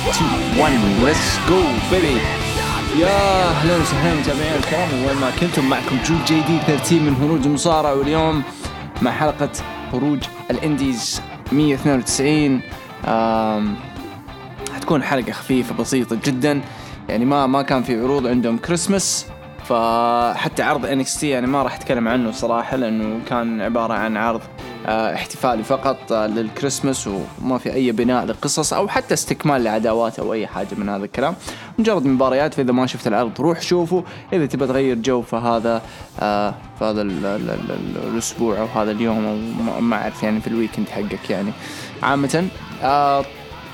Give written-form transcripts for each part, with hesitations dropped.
2-1 let's go baby. يا أهلا وسهلا متابعين الكرام وين ما كنتم، معكم جو جي دي 13 من هروج المصارعة، واليوم مع حلقة هروج الانديز 192. حتكون حلقة خفيفة بسيطة جدا، يعني ما كان في عروض عندهم كريسمس، فحتى عرض NXT يعني ما راح أتكلم عنه صراحة، لأنه كان عبارة عن عرض احتفالي فقط للكريسماس، وما في أي بناء للقصص أو حتى استكمال لعداوات أو أي حاجة من هذا الكلام، مجرد مباريات. فإذا ما شفت العرض روح شوفه، إذا تبى تغير جو فهذا الأسبوع أو هذا اليوم أو ما أعرف، يعني في الويكند حقك يعني عامة.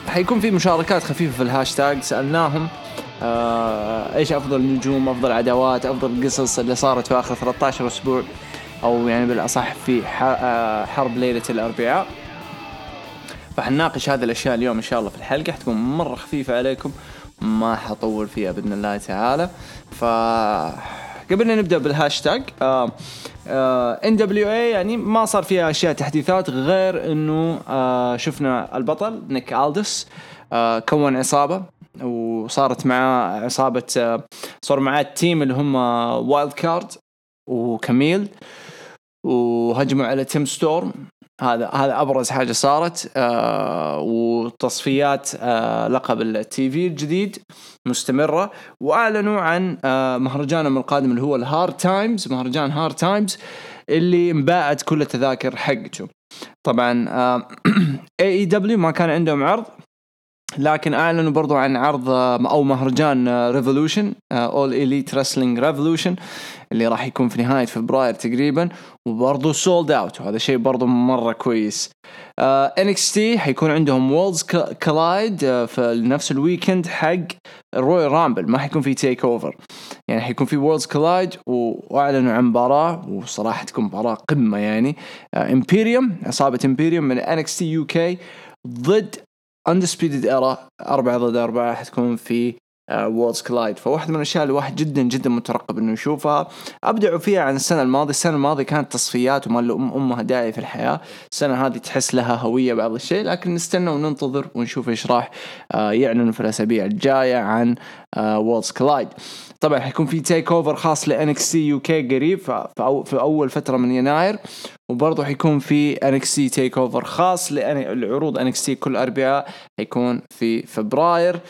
حيكون في مشاركات خفيفة في الهاشتاج، سألناهم إيش أفضل نجوم، أفضل عداوات، أفضل قصص اللي صارت في آخر 13 أسبوع، أو يعني بالأصح في حرب ليلة الأربعاء. فحنناقش هذه الأشياء اليوم إن شاء الله في الحلقة، حتكون مرة خفيفة عليكم، ما حطول فيها بإذن الله تعالى. فقبلنا نبدأ بالهاشتاج NWA، يعني ما صار فيها أشياء تحديثات غير أنه شفنا البطل نيك ألدس كون عصابة، وصارت مع عصابة صار معاه التيم اللي هم وايلد كارد وكميل، وهجموا على تيم ستورم. هذا أبرز حاجة صارت، وتصفيات لقب التي في الجديد مستمرة، وأعلنوا عن مهرجانهم القادم اللي هو الهارد تايمز، مهرجان هارد تايمز اللي انباعت كل التذاكر حقته. طبعا AEW ما كان عندهم عرض، لكن أعلنوا برضو عن عرض أو مهرجان ريفولوشن، All Elite Wrestling Revolution، اللي راح يكون في نهاية فبراير تقريبا، وبرضو سولد أوت، وهذا شيء برضو مرة كويس. NXT حيكون عندهم وولز كلايد في نفس الويكند حق روي رامبل، ما حيكون في تيك أوفر، يعني حيكون في وولز كلايد، وأعلنوا عن مباراة، وصراحة تكون مباراة قمة يعني. إمبيريوم، عصابة إمبيريوم من NXT UK ضد Undisputed Era 4-4، حتكون في Worlds Collide. فواحد من الأشياء الواحد جدا جدا مترقب إنه يشوفها. أبدعوا فيها عن السنة الماضية كانت تصفيات وما أمها داعي في الحياة، السنة هذه تحس لها هوية بعض الشيء، لكن نستنى وننتظر ونشوف إيش راح يعلنوا في الأسابيع الجاية عن Worlds Collide. طبعا حيكون في تيك أوفر خاص لأنكسي UK قريب في أول فترة من يناير، وبرضه حيكون في NXT تيك أوفر خاص للعروض NXT كل أربعاء، حيكون في فبراير،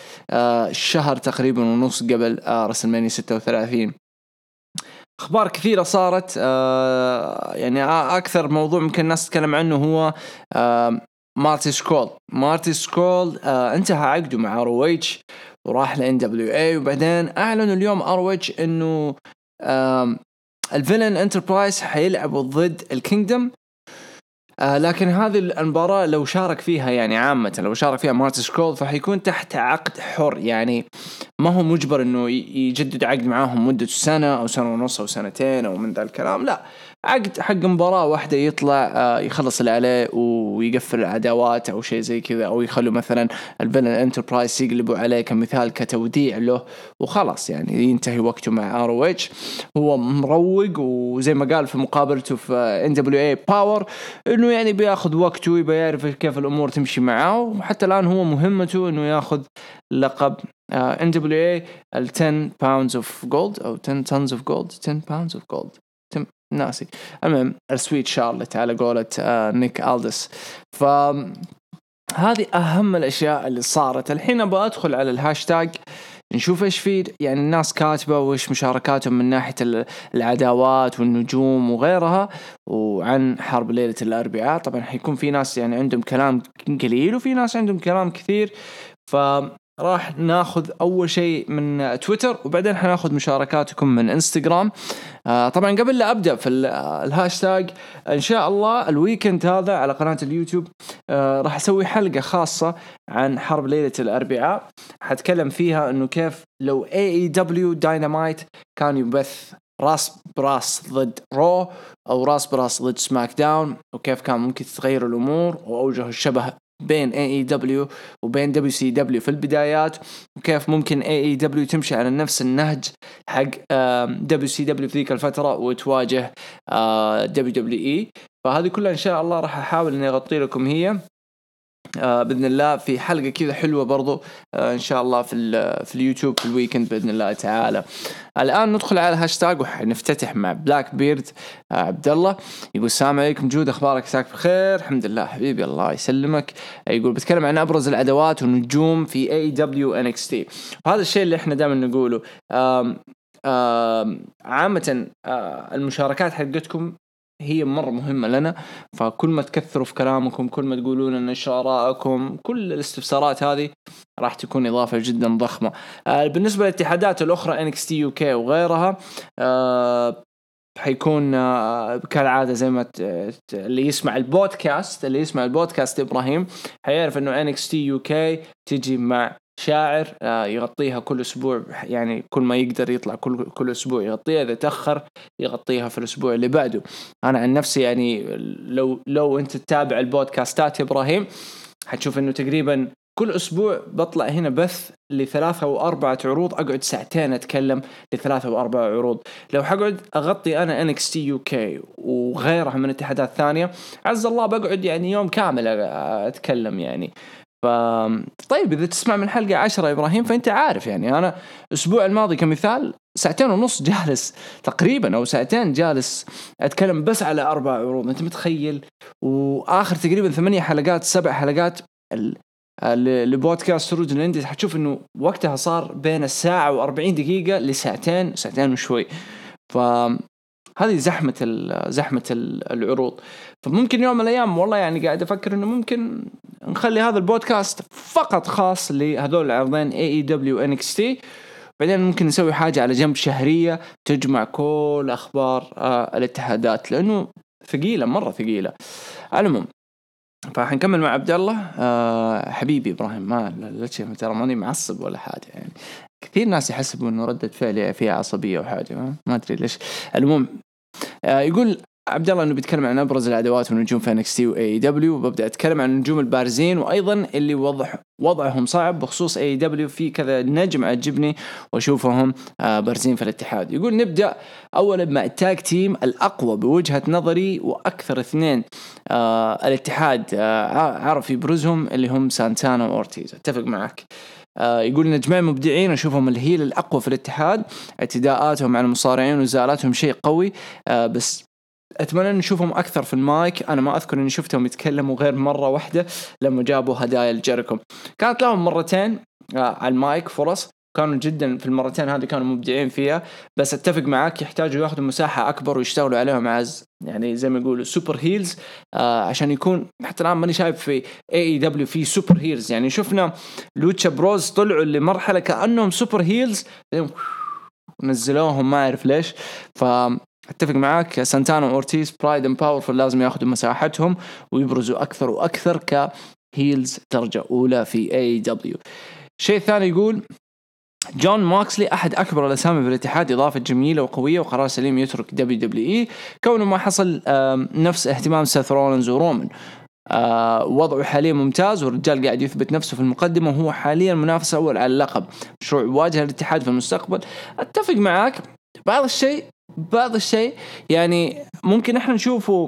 شهر تقريبا ونص قبل رسلمانيا 36. أخبار كثيرة صارت، يعني أكثر موضوع ممكن الناس تتكلم عنه هو مارتي سكول انتهى عقده مع ROH وراح ل NWA، وبعدين أعلنوا اليوم ROH إنه الفيلن انتربرايز حيلعبوا ضد الكينجدم، لكن هذه المباراة لو شارك فيها، يعني عامة لو شارك فيها مارتي سكول، فحيكون تحت عقد حر، يعني ما هو مجبر انه يجدد عقد معاهم مدة سنة او سنة ونص او سنتين او من ذا الكلام، لا، عقد حق مباراة واحدة يطلع يخلص اللي عليه ويقفل العداوات أو شيء زي كذا، أو يخلوا مثلا الفيلن انتربرايز يقلبوا عليه كمثال كتوديع له وخلاص، يعني ينتهي وقته مع ROH. هو مروق، وزي ما قال في مقابلته في NWA Power إنه يعني بياخد وقته ويبي يعرف كيف الأمور تمشي معاه، وحتى الآن هو مهمته إنه ياخد لقب NWA 10 pounds of gold أو 10 tons of gold 10 pounds of gold ناسي. المهم السويت شارلت على قولة نيك ألدس. فهذه أهم الأشياء اللي صارت. الحين أبغى أدخل على الهاشتاج نشوف إيش فيه، يعني الناس كاتبة وإيش مشاركاتهم من ناحية العداوات والنجوم وغيرها، وعن حرب ليلة الأربعاء. طبعا حيكون في ناس يعني عندهم كلام قليل، وفي ناس عندهم كلام كثير. راح ناخذ أول شيء من تويتر، وبعدين حناخذ مشاركاتكم من إنستغرام. طبعا قبل لا أبدأ في الهاشتاج، إن شاء الله الويكند هذا على قناة اليوتيوب راح أسوي حلقة خاصة عن حرب ليلة الأربعاء، حتكلم فيها إنه كيف لو AEW Dynamite كان يبث راس براس ضد رو أو راس براس ضد سماك داون، وكيف كان ممكن تتغير الأمور، وأوجه الشبه بين AEW وبين WCW في البدايات، وكيف ممكن AEW تمشي على نفس النهج حق WCW في ذيك الفترة وتواجه WWE. فهذه كلها إن شاء الله راح أحاول أن أغطي لكم هي بإذن الله في حلقة كذا حلوة برضو إن شاء الله في اليوتيوب في الويكند بإذن الله تعالى. الآن ندخل على هاشتاج ونفتتح مع بلاك بيرد عبد الله. يقول السلام عليكم جود، أخبارك؟ ساك بخير؟ الحمد لله حبيبي الله يسلمك. يقول بتكلم عن أبرز الأدوات والنجوم في AEW NXT، وهذا الشيء اللي إحنا دائما نقوله. عامة المشاركات حقتكم هي مرة مهمة لنا، فكل ما تكثروا في كلامكم، كل ما تقولون أن إشاراتكم، كل الاستفسارات هذه راح تكون إضافة جدا ضخمة. بالنسبة للاتحادات الأخرى NXT UK وغيرها، حيكون كالعادة زي ما اللي يسمع البودكاست إبراهيم حيعرف أنه NXT UK تجي مع شاعر يغطيها كل أسبوع، يعني كل ما يقدر يطلع كل أسبوع يغطيها، إذا تأخر يغطيها في الأسبوع اللي بعده. أنا عن نفسي يعني لو أنت تتابع البودكاستات إبراهيم هتشوف إنه تقريبا كل أسبوع بطلع هنا بث ل3 أو 4 عروض، أقعد ساعتين أتكلم ل3 أو 4 عروض. لو حقعد أغطي أنا NXT UK وغيرها من اتحادات ثانية عز الله بقعد يعني يوم كامل أتكلم يعني. طيب إذا تسمع من حلقة 10 إبراهيم فأنت عارف يعني أنا الأسبوع الماضي كمثال 2.5 ساعة جالس تقريبا، أو 2 ساعة جالس أتكلم بس على 4 عروض، أنت متخيل؟ وآخر تقريبا 8 حلقات 7 حلقات البودكاست هروج الانديز هتشوف أنه وقتها صار بين 1 ساعة و40 دقيقة ل2 ساعتين وشوي. هذه زحمة العروض. فممكن يوم من الأيام والله يعني قاعد أفكر إنه ممكن نخلي هذا البودكاست فقط خاص لهذول العرضين AEW NXT، بعدين ممكن نسوي حاجة على جنب شهرية تجمع كل أخبار الاتحادات، لأنه ثقيلة مرة ثقيلة. المهم فحنكمل مع عبد الله. حبيبي إبراهيم لا شيء، ترى ماني معصب ولا حاجة يعني، كثير ناس يحسبوا إنه ردة فعلي فيها عصبية وحاجة ما أدري ليش. المهم يقول عبد الله إنه بيتكلم عن أبرز الأدوات والنجوم في NXT و AEW، وببدأ أتكلم عن النجوم البارزين وأيضا اللي وضعهم صعب، بخصوص AEW في كذا نجم عجبني وأشوفهم بارزين في الاتحاد. يقول نبدأ أولا مع التاج تيم الأقوى بوجهة نظري، وأكثر 2 الاتحاد عرف يبرزهم اللي هم سانتانا وأورتيز. أتفق معك. يقول نجمين مبدعين أشوفهم الهيل الأقوى في الاتحاد، اعتداءاتهم على المصارعين وزالاتهم شيء قوي، بس أتمنى أن نشوفهم أكثر في المايك. أنا ما أذكر أني شفتهم يتكلموا غير مرة واحدة لما جابوا هدايا لجيريكو، كانت لهم 2 مرات على المايك فرص، كانوا جدا في المرتين هذه كانوا مبدعين فيها، بس أتفق معاك يحتاجوا يأخذوا مساحة أكبر ويشتغلوا عليهم عز يعني زي ما يقولوا سوبر هيلز، عشان يكون حتى الآن ماني شايف في AEW في سوبر هيلز. يعني شفنا لوتشا بروز طلعوا لمرحلة كأنهم سوبر هيلز ونزلوهم ما أعرف ليش. فأتفق معاك سانتانا وأورتيز برايد and powerful لازم يأخذوا مساحتهم ويبرزوا أكثر وأكثر كهيلز درجة أولى في AEW. شيء ثاني يقول جون موكسلي أحد أكبر الأسامي في الاتحاد، إضافة جميلة وقوية وقرار سليم يترك WWE كونه ما حصل نفس اهتمام سيث رولينز ورومان. وضعه حاليا ممتاز والرجال قاعد يثبت نفسه في المقدمة، وهو حاليا منافس أول على اللقب، مشروع يواجه الاتحاد في المستقبل. أتفق معاك بعض الشيء يعني ممكن احنا نشوفه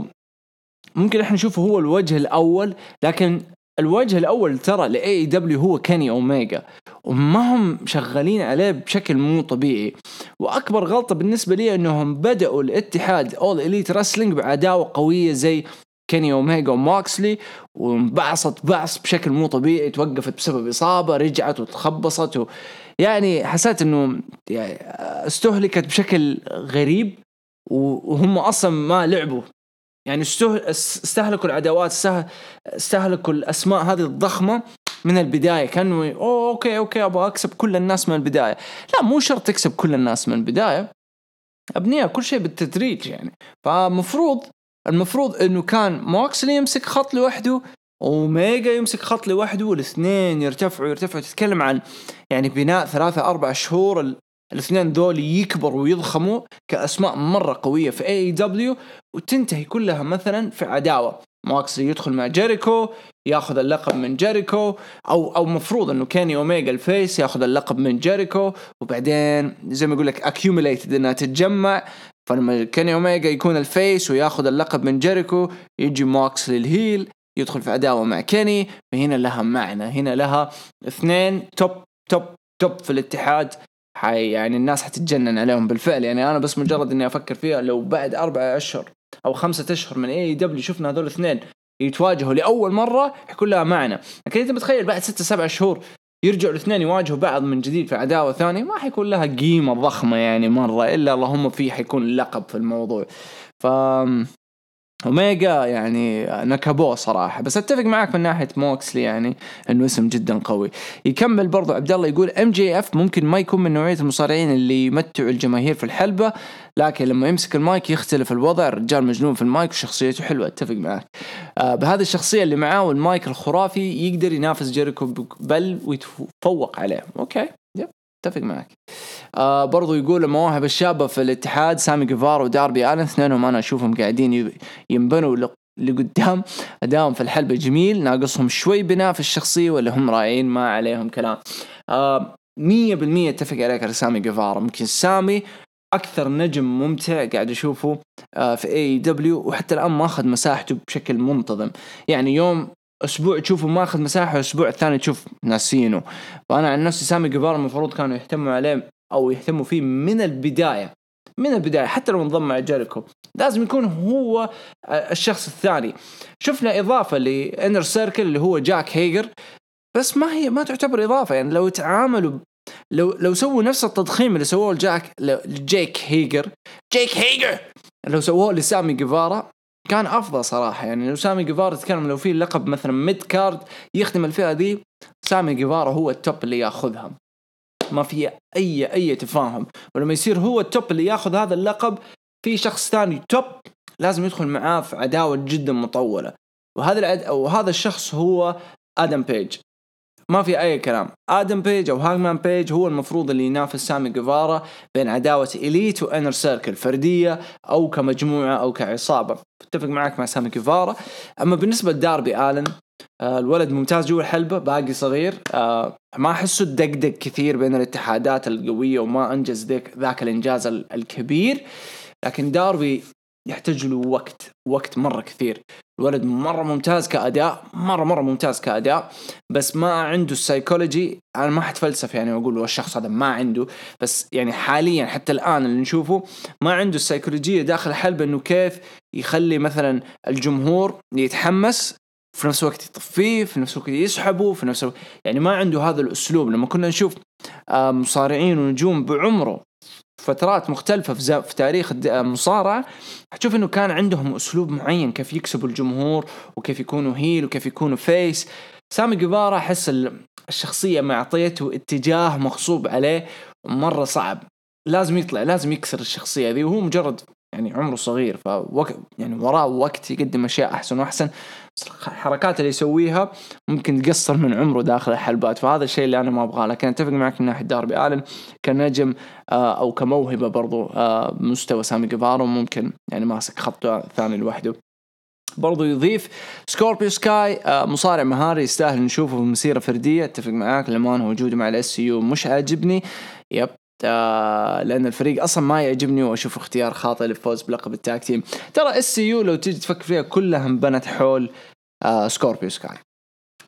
هو الوجه الأول، لكن الوجه الأول ترى لأي دبليو هو كيني أوميغا، وما هم شغالين عليه بشكل مو طبيعي. وأكبر غلطة بالنسبة لي أنهم بدأوا الاتحاد All Elite Wrestling بعداوة قوية زي كيني أوميغا وماكسلي، وانبعصت بعص بشكل مو طبيعي، توقفت بسبب إصابة، رجعت وتخبصت يعني حسيت أنه يعني استهلكت بشكل غريب، وهم أصلا ما لعبوا يعني استهلكوا العداوات، استهلكوا الأسماء هذه الضخمة من البداية. كانوا أوكي أبغى أكسب كل الناس من البداية. لا مو شرط تكسب كل الناس من البداية، أبنيها كل شيء بالتدريج يعني. فالمفروض إنه كان موكسلي يمسك خط لوحده وميجا يمسك خط لوحده، والاثنين يرتفعوا. تتكلم عن يعني بناء 3-4 شهور الاثنين دول يكبروا ويضخموا كأسماء مرة قوية في AEW، وتنتهي كلها مثلا في عداوة موكسلي يدخل مع جيريكو ياخذ اللقب من جيريكو، أو مفروض أنه كيني أوميغا الفيس ياخذ اللقب من جيريكو، وبعدين زي ما يقولك accumulated أنها تتجمع، فلما كيني أوميغا يكون الفيس وياخذ اللقب من جيريكو يجي موكسلي الهيل يدخل في عداوة مع كيني، فهنا لها معنى، هنا لها اثنين توب توب توب في الاتحاد، يعني الناس حتتجنن عليهم بالفعل. يعني أنا بس مجرد أني أفكر فيها، لو بعد 4 أشهر أو 5 أشهر من AEW شفنا هذول اثنين يتواجهوا لأول مرة يكون لها معنى، لكن أنت متخيل بعد 6-7 شهور يرجعوا الاثنين يواجهوا بعض من جديد في عداوة ثانية، ما حيكون لها قيمة ضخمة يعني مرة، إلا اللهم فيه حيكون لقب في الموضوع. أوميغا يعني نكبوه صراحة، بس أتفق معك من ناحية موكسلي يعني إنه اسم جدا قوي. يكمل برضو عبد الله يقول MJF ممكن ما يكون من نوعية المصارعين اللي يمتعوا الجماهير في الحلبة، لكن لما يمسك المايك يختلف الوضع، الرجال مجنون في المايك وشخصيته حلوة. أتفق معك بهذه الشخصية اللي معاه والمايك الخرافي يقدر ينافس جيريكو بل ويتفوق عليه. أوكي اتفق معك. برضو يقول المواهب الشابة في الاتحاد سامي غيفارا وداربي آلن، اثنينهم أنا أشوفهم قاعدين ينبنوا لقدام، أداهم في الحلبة جميل، ناقصهم شوي بناء في الشخصية ولا هم رايعين ما عليهم كلام. 100% اتفق عليك على سامي غيفارا، ممكن سامي أكثر نجم ممتع قاعد أشوفه في AEW، وحتى الآن ما أخذ مساحته بشكل منتظم، يعني يوم أسبوع تشوفه ما أخذ مساحة وأسبوع الثاني تشوف ناسينه. وأنا عن نفسي سامي غيفارا المفروض كانوا يهتموا عليه أو يهتموا فيه من البداية، حتى لو انضم مع جيريكو لازم يكون هو الشخص الثاني. شفنا إضافة لإنر سيركل اللي هو جاك هيغر، بس ما تعتبر إضافة، يعني لو تعاملوا لو سووا نفس التضخيم اللي سووه جاك هيغر لو سووه لسامي غيفارا كان أفضل صراحة. يعني لو سامي غيفارا تكلم، لو فيه لقب مثلا ميد كارد يخدم الفئة دي، سامي غيفارا هو التوب اللي يأخذها، ما في أي تفاهم. ولما يصير هو التوب اللي يأخذ هذا اللقب، في شخص ثاني توب لازم يدخل معاه في عداوة جدا مطولة، وهذا الشخص هو آدم بيج، ما في أي كلام. آدم بيج أو هانجمان بيج هو المفروض اللي ينافس سامي غيفارا بين عداوة إليت وإنر سيركل، فردية أو كمجموعة أو كعصابة. اتفق معك مع سامي غيفارا. أما بالنسبة لداربي آلن، الولد ممتاز جوا الحلبة، باقي صغير، ما أحسه دقدق كثير بين الاتحادات القوية وما أنجز ذاك الإنجاز الكبير، لكن داربي يحتاج له وقت مرة كثير. الولد مرة ممتاز كأداء، بس ما عنده السايكولوجي. أنا ما حتفلسف يعني وأقول الشخص هذا ما عنده، بس يعني حاليا حتى الآن اللي نشوفه ما عنده السايكولوجية داخل الحلبة، إنه كيف يخلي مثلا الجمهور يتحمس في نفس الوقت يطفيه، في نفس الوقت يسحبه، في نفس الوقت يعني ما عنده هذا الأسلوب. لما كنا نشوف مصارعين ونجوم بعمره فترات مختلفة في تاريخ المصارعة، هتشوف إنه كان عندهم أسلوب معين كيف يكسبوا الجمهور وكيف يكونوا هيل وكيف يكونوا فيس. سامي غيفارا حس الشخصية معطيته اتجاه مغصوب عليه مرة صعب، لازم يطلع، لازم يكسر الشخصية ذي، وهو مجرد يعني عمره صغير، يعني وراه وقت يقدم أشياء أحسن وأحسن. الحركات اللي يسويها ممكن تقصر من عمره داخل الحلبات، فهذا الشيء اللي أنا ما أبغاه. لكن أتفق معك من ناحية داربي آلن كنجم أو كموهبة برضو مستوى سامي غيفارا ممكن يعني ماسك خطه ثاني لوحده. برضو يضيف سكوربيون سكاي مصارع مهاري يستاهل نشوفه في مسيرة فردية. أتفق معك، لمان وجوده مع الSCU مش عاجبني، لأن الفريق أصلا ما يعجبني، وأشوف اختيار خاطئ للفوز بلقب التاك تيم. ترى SCU لو تيجي تفكر فيها كلها انبنت حول سكوربيون سكاي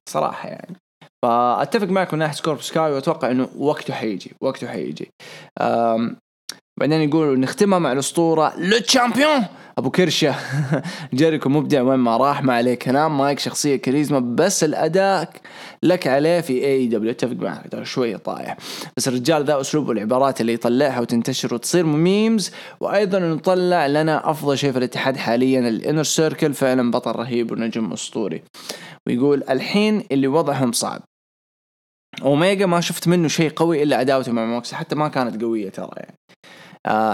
صراحة يعني، فأتفق معك من ناحية سكوربيون سكاي، وأتوقع أنه وقته حيجي. بعدين يقولوا نختمها مع الأسطورة لو تشامبيون أبو كرشة جيريكو مبدع وين ما راح، ما عليه كلام، مايك شخصية كاريزما، بس الأداء لك عليه في AEW. أتفق معك، شوية طايح، بس الرجال ذا أسلوبه، العبارات اللي يطلعها وتنتشر وتصير ميمز، وأيضا نطلع لنا أفضل شيء في الاتحاد حاليا الإنر سيركل، فعلا بطل رهيب ونجم أسطوري. ويقول الحين اللي وضعهم صعب، أوميغا ما شفت منه شيء قوي إلا عداوته مع موكس، حتى ما كانت قوية ترى يعني،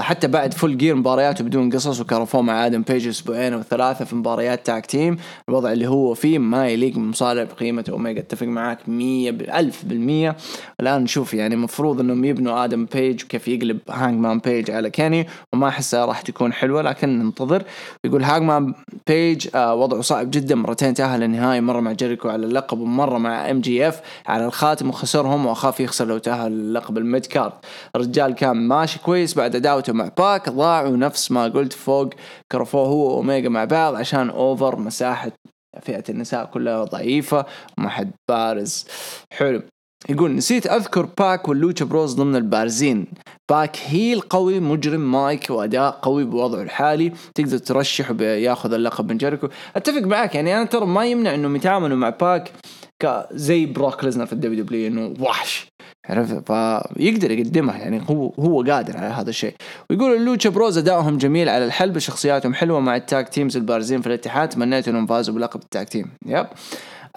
حتى بعد فول جير مبارياته بدون قصص، وكرفوه مع آدم بيج 2 و 3 في مباريات تاك تيم. الوضع اللي هو فيه ما يليق مصارع بقيمة أوميغا. اتفق معاك 100%. الآن نشوف يعني مفروض أنهم يبنوا آدم بيج وكيف يقلب هانجمان بيج على كيني، وما أحسها راح تكون حلوة، لكن ننتظر. يقول هانجمان بيج وضعه صعب جدا، مرتين تأهل النهائي، مرة مع جيريكو على اللقب ومرة مع MJF على الخاتم وخسرهم، وأخاف يخسر لو تأهل اللقب الميد كارد. الرجال كان ماشي كويس بعد داوته مع باك، ضاعوا نفس ما قلت فوق، كرفوه هو وأوميغا مع بعض عشان أوفر مساحة فئة النساء كلها ضعيفة وما حد بارز. حلو. يقول نسيت أذكر باك واللوتشا بروز ضمن البارزين. باك هيل قوي مجرم مايك وأداء قوي بوضعه الحالي، تقدر ترشح ويأخذ اللقب من جيريكو. أتفق معك، يعني أنا ترى ما يمنع إنه يتعاملوا مع باك زي بروك ليزنر في الدبليو دبليو، إنه وحش عرفت، فيقدر يقدمها، يعني هو قادر على هذا الشيء. ويقول اللوتشا بروز أدائهم جميل على الحلبة، شخصياتهم حلوة مع التاك تيمز البارزين في الاتحاد، تمنيت إنهم فازوا بلقب التاك تيم. يب.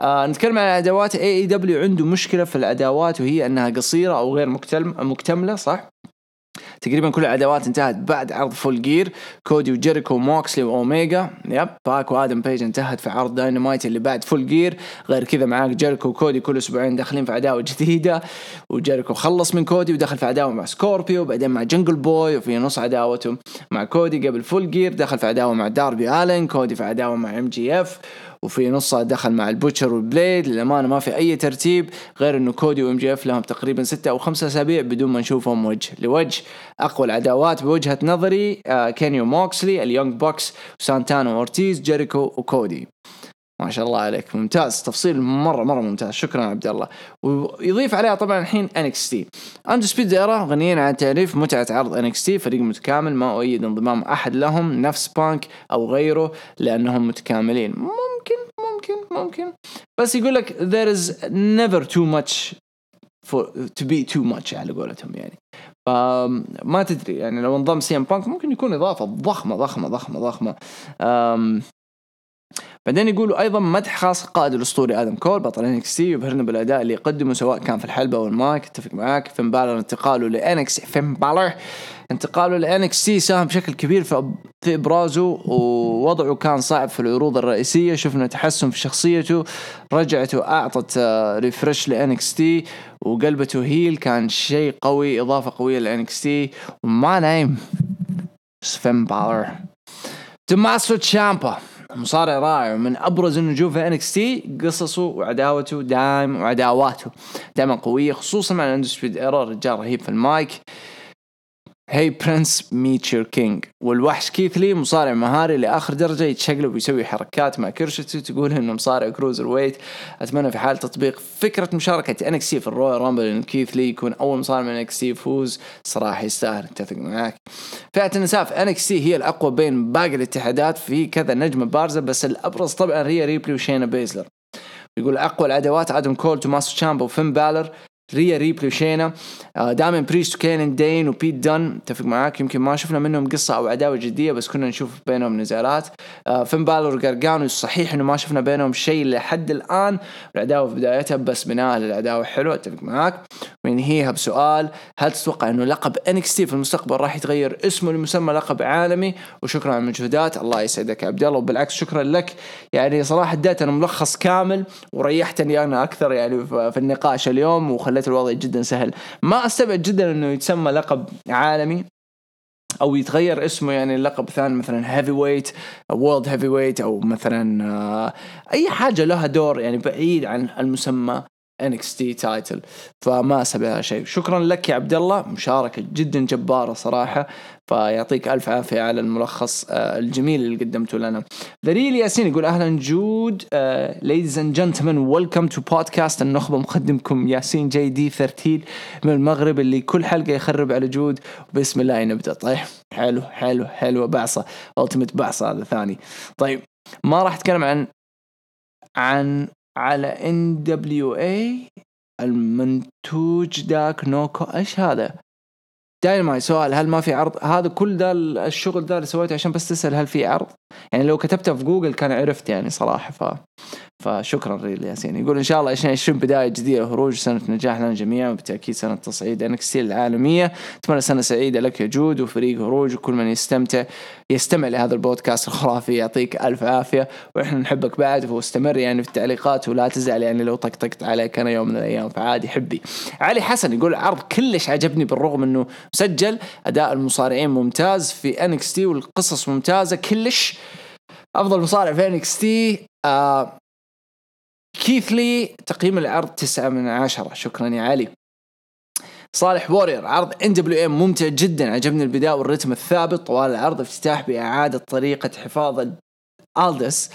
نتكلم عن الأدوات. AEW عنده مشكلة في الأدوات وهي أنها قصيرة أو غير مكتملة، صح؟ تقريبا كل العداوات انتهت بعد عرض فول جير، كودي وجيريكو وموكسلي وأوميغا، باك وآدم بيج انتهت في عرض داينامايت اللي بعد فول جير. غير كذا معاك جيريكو وكودي كل أسبوعين داخلين في عداوة جديدة، وجيريكو خلص من كودي ودخل في عداوة مع سكوربيو، وبعدين مع جنجل بوي، وفي نص عداوته مع كودي قبل فول جير دخل في عداوة مع داربي آلين، كودي في عداوة مع MJF، وفي نصها دخل مع البوتشر والبليد. للأمانة ما في أي ترتيب، غير أنه كودي وMJF لهم تقريبا 6 أو 5 أسابيع بدون ما نشوفهم وجه لوجه. أقوى العداوات بوجهة نظري كيني أوميغا، اليونج بوكس، سانتانا وأورتيز، جيريكو وكودي. ما شاء الله عليك، ممتاز، تفصيل مرة ممتاز، شكرا عبد الله. ويضيف عليها طبعا الحين NXT Undisputed Era، غنيين عن تعريف متعة عرض NXT، فريق متكامل ما أؤيد انضمام أحد لهم نفس بانك أو غيره لأنهم متكاملين. ممكن بس يقول لك there is never too much to be too much على قولتهم، يعني ما تدري، يعني لو انضم CM Punk ممكن يكون إضافة ضخمة. بعدين يقولوا أيضا مدح خاص قائد الأسطوري آدم كول بطل NXT، يبهرنا بالأداء اللي يقدمه سواء كان في الحلبة أو المايك. اتفق معاك. فيم بالور انتقاله ل NXT ساهم بشكل كبير في إبرازه، ووضعه كان صعب في العروض الرئيسية، شفنا تحسن في شخصيته، رجعته أعطت ريفرش ل NXT، وقلبته هيل كان شيء قوي، إضافة قوية ل NXT. وما نايم فيم بالور. دماثو تشامبا مصارع رائع من أبرز النجوم في NXT، قصصه وعداوته دائما قوية، خصوصا مع الأندسبيد إيرا، رجال رهيب في المايك. هاي برنس ميتشر كينج والوحش كيث لي مصارع مهاري لآخر درجة، يتشقلب ويسوي حركات مع كرشته، تقول إنه مصارع كروزر ويت. أتمنى في حال تطبيق فكرة مشاركة NXT في الرويال رامبل إن كيث لي يكون أول مصارع من NXT يفوز، صراحة يستاهل. اتفق معاك. فئة النساء في NXT هي الأقوى بين باقي الاتحادات، في كذا نجمة بارزة بس الأبرز طبعا ريا ريبلي وشينا بيزلر. يقول أقوى العداوات آدم كول توماس تشامبا وفيم بالور، ريا ريبلي وشينا، دامين بريست وكينين دين وبيت دان. تفق معاك. يمكن ما شفنا منهم قصة أو عداوة جدية بس كنا نشوف بينهم نزالات. فيم بالور وغارغانو، صحيح إنه ما شفنا بينهم شيء لحد الآن، العداوة في بدايتها بس بناء للعداوة حلوة. تفق معاك. وينهيها بسؤال، هل تتوقع إنه لقب NXT في المستقبل راح يتغير اسمه لمسمى لقب عالمي؟ وشكرا على المجهودات. الله يسعدك عبد الله، وبالعكس شكرا لك، يعني صراحة اديتنا ملخص كامل وريحتني أنا أكثر يعني في النقاش اليوم، وخليت الوضع جدا سهل. ما استبعد جدا إنه يتسمى لقب عالمي أو يتغير اسمه، يعني لقب ثاني مثلا هيفي ويت، وورلد هيفي ويت، أو مثلا أي حاجة لها دور يعني بعيد عن المسمى NXT تايتل، فما سبها شيء. شكرا لك يا عبد الله، مشاركة جدا جبارة صراحة، فيعطيك ألف عافية على الملخص الجميل اللي قدمته لنا. ذليل ياسين يقول أهلا جود. Ladies and gentlemen welcome to podcast النخبة، مقدمكم ياسين جي دي 13 من المغرب، اللي كل حلقة يخرب على جود، وبسم الله نبدأ. طيب حلو بعصة ultimate بعصة هذا ثاني. طيب ما راح أتكلم عن على NWA المنتوج داك نوكو، ايش هذا داينامايت؟ سؤال، هل ما في عرض؟ هذا كل ده الشغل ده اللي سويته عشان بس تسأل هل في عرض؟ يعني لو كتبته في جوجل كان عرفت يعني صراحة. فشكرا ريل ياسين. يقول إن شاء الله 2020 بداية جديدة، هروج سنة نجاح لنا جميعا، وبالتأكيد سنة تصعيد NXT العالمية. أتمنى سنة سعيدة لك يا جود وفريق هروج وكل من يستمع لهذا البودكاست الخرافي. يعطيك ألف عافية، وإحنا نحبك بعد، واستمر يعني في التعليقات ولا تزعل يعني لو طقطقت عليك أنا يوم من الأيام، فعادي حبي. علي حسن يقول عرض كلش عجبني بالرغم إنه مسجل، أداء المصارعين ممتاز في NXT والقصص ممتازة كلش. أفضل مصارع في NXT كيث لي، تقييم العرض 9/10. شكرا يا علي. صالح وورير، عرض NWA ممتع جدا، عجبني البداية والرتم الثابت طوال العرض، افتتاح بإعادة طريقة حفاظ ألدس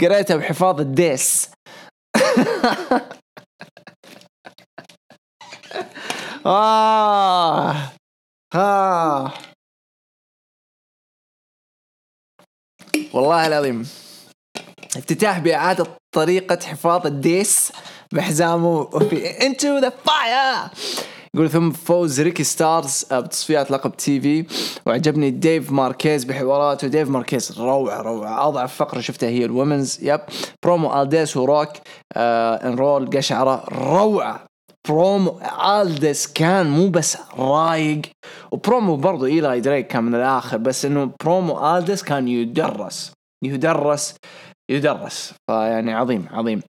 قريتها بحفاظ الديس. والله العظيم افتتاح بإعادة طريقة حفاظ الديس بحزامه في انتو ذا فاير. يقول ثم فوز ريكي ستارز بتصفيات لقب تي في، وعجبني ديف ماركيز بحواراته. ديف ماركيز روعة. أضعف فقرة شفتها هي الومنز. برومو ألدس وروك انرول قشعرة روعة. برومو ألدس كان مو بس رايق، وبرومو برضو إيلاي دريك كان من الآخر، بس إنه برومو ألدس كان يدرس فيعني عظيم.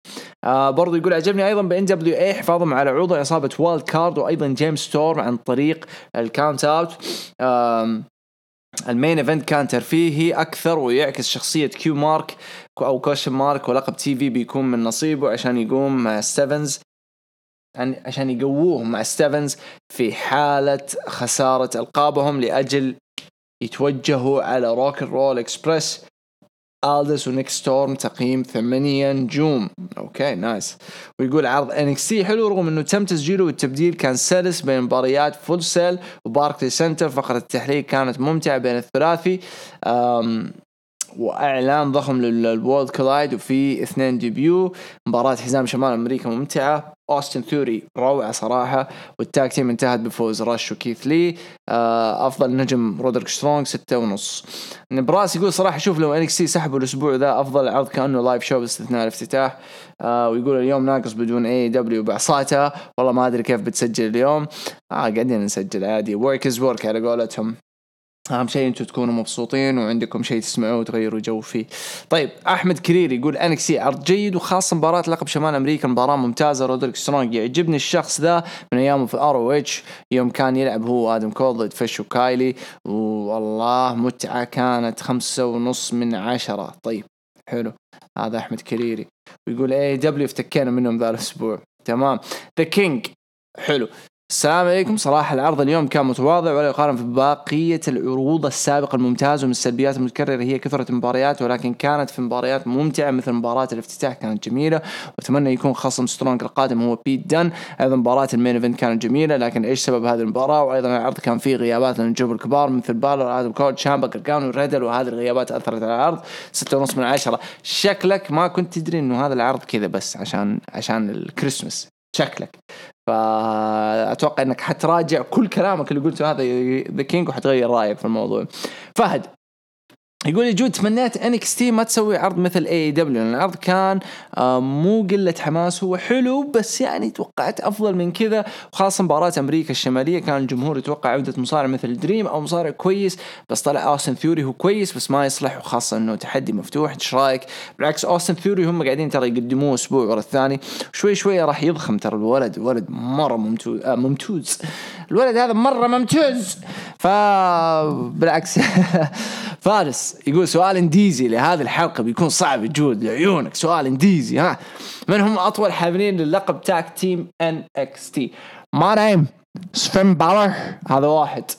برضو يقول عجبني أيضا بإن دبليو إيه حفاظهم على عروض عصابة والد كارد، وأيضا جيمس ستورم عن طريق الكاونت أوت. المين إيفنت كان ترفيهي أكثر ويعكس شخصية كيو مارك أو كوشن مارك، ولقب تي في بيكون من نصيبه عشان يقوم مع ستيفنز، عشان يقووه مع ستيفنز في حالة خسارة ألقابهم لأجل يتوجهوا على روك رول إكسبرس. ألدس ونيك ستورم تقييم 8 نجوم. أوكي نايس. ويقول عرض NXT حلو رغم أنه تم تسجيله، والتبديل كان سلس بين مباريات فول سيل وباركلي سنتر. فقرة التحليل كانت ممتعة بين الثلاثي، وإعلان ضخم للوورد كلايد، وفي 2 ديبيو. مباراة حزام شمال أمريكا ممتعة. أوستن ثيوري روعة صراحة، والتاك تيم انتهت بفوز راش وكيث لي. أفضل نجم رودريك سترونغ 6.5. نبراس يقول صراحة شوف لو NXT سحبوا الأسبوع ذا أفضل عرض كأنه لايف شو باستثناء الافتتاح. ويقول اليوم ناقص بدون AEW بعصاتها، والله ما أدري كيف بتسجل اليوم. قاعدين نسجل عادي، work is work على قولتهم. أهم شيء أنتوا تكونوا مبسوطين وعندكم شيء تسمعوه وتغيروا جو فيه. طيب أحمد كرير يقول NXT عرض جيد، وخاصة مباراة لقب شمال أمريكا مباراة ممتازة. رودريك سترونغ يعجبني الشخص ذا من أيامه في ROH يوم كان يلعب هو آدم كول ضد فش وكايلي، والله متعة كانت 5.5 من 10. طيب حلو، هذا أحمد كريري. ويقول AEW افتكينا منهم ذا الأسبوع. تمام. The King حلو. السلام عليكم. صراحة العرض اليوم كان متواضع ولا يقارن في بقية العروض السابقة الممتازة، ومن السلبيات المتكررة هي كثرة مباريات، ولكن كانت في مباريات ممتعة مثل مباراة الافتتاح كانت جميلة، وأتمنى يكون خصم سترونغ القادم هو بيت دان. أيضا مباراة المين إيفنت كانت جميلة، لكن إيش سبب هذه المباراة؟ وأيضا العرض كان فيه غيابات للنجوم الكبار مثل بالور، آدم كول، شامبا، غارغانو، ريدل، وهذه الغيابات أثرت على العرض. 6.5 من 10. شكلك ما كنت تدري إنه هذا العرض كذا بس عشان الكريسماس شكلك، فأتوقع أنك حتراجع كل كلامك اللي قلته هذا The King وحتغير رأيك في الموضوع. فهد يقول لي جود تمنيت NXT ما تسوي عرض مثل AEW، لأن العرض كان مو قلة حماس، هو حلو بس يعني توقعت أفضل من كذا، وخاصة مباراة أمريكا الشمالية كان الجمهور يتوقع عودة مصارع مثل دريم أو مصارع كويس، بس طلع أوستن ثيوري هو كويس بس ما يصلح، وخاصة أنه تحدي مفتوح. إيش رأيك؟ بالعكس أوستن ثيوري هم قاعدين ترى يقدموه أسبوع ورا الثاني، شوي شوي راح يضخم ترى الولد. ولد مرة ممتوز الولد هذا، مرة ممتوز. فبالعكس فارس يقول سؤال انديزي لهذه الحلقة بيكون صعب الجود لعيونك. سؤال انديزي، ها من هم أطول حاملين للقب تاك تيم NXT؟ ما نايم فيم بالور هذا واحد،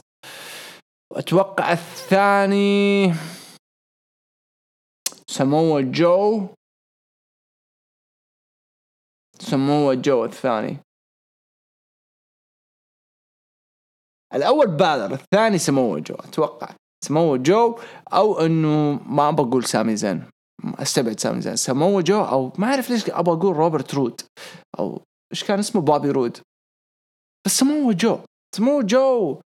أتوقع الثاني سموا جو الثاني، الأول بالور، الثاني سموا جو. أتوقع سموا جو، او انه ما بقول سامي زين، استبعد سامي زين، سموا جو، او ما اعرف ليش ابغى اقول روبرت رود او ايش كان اسمه بابي رود، بس سموا جو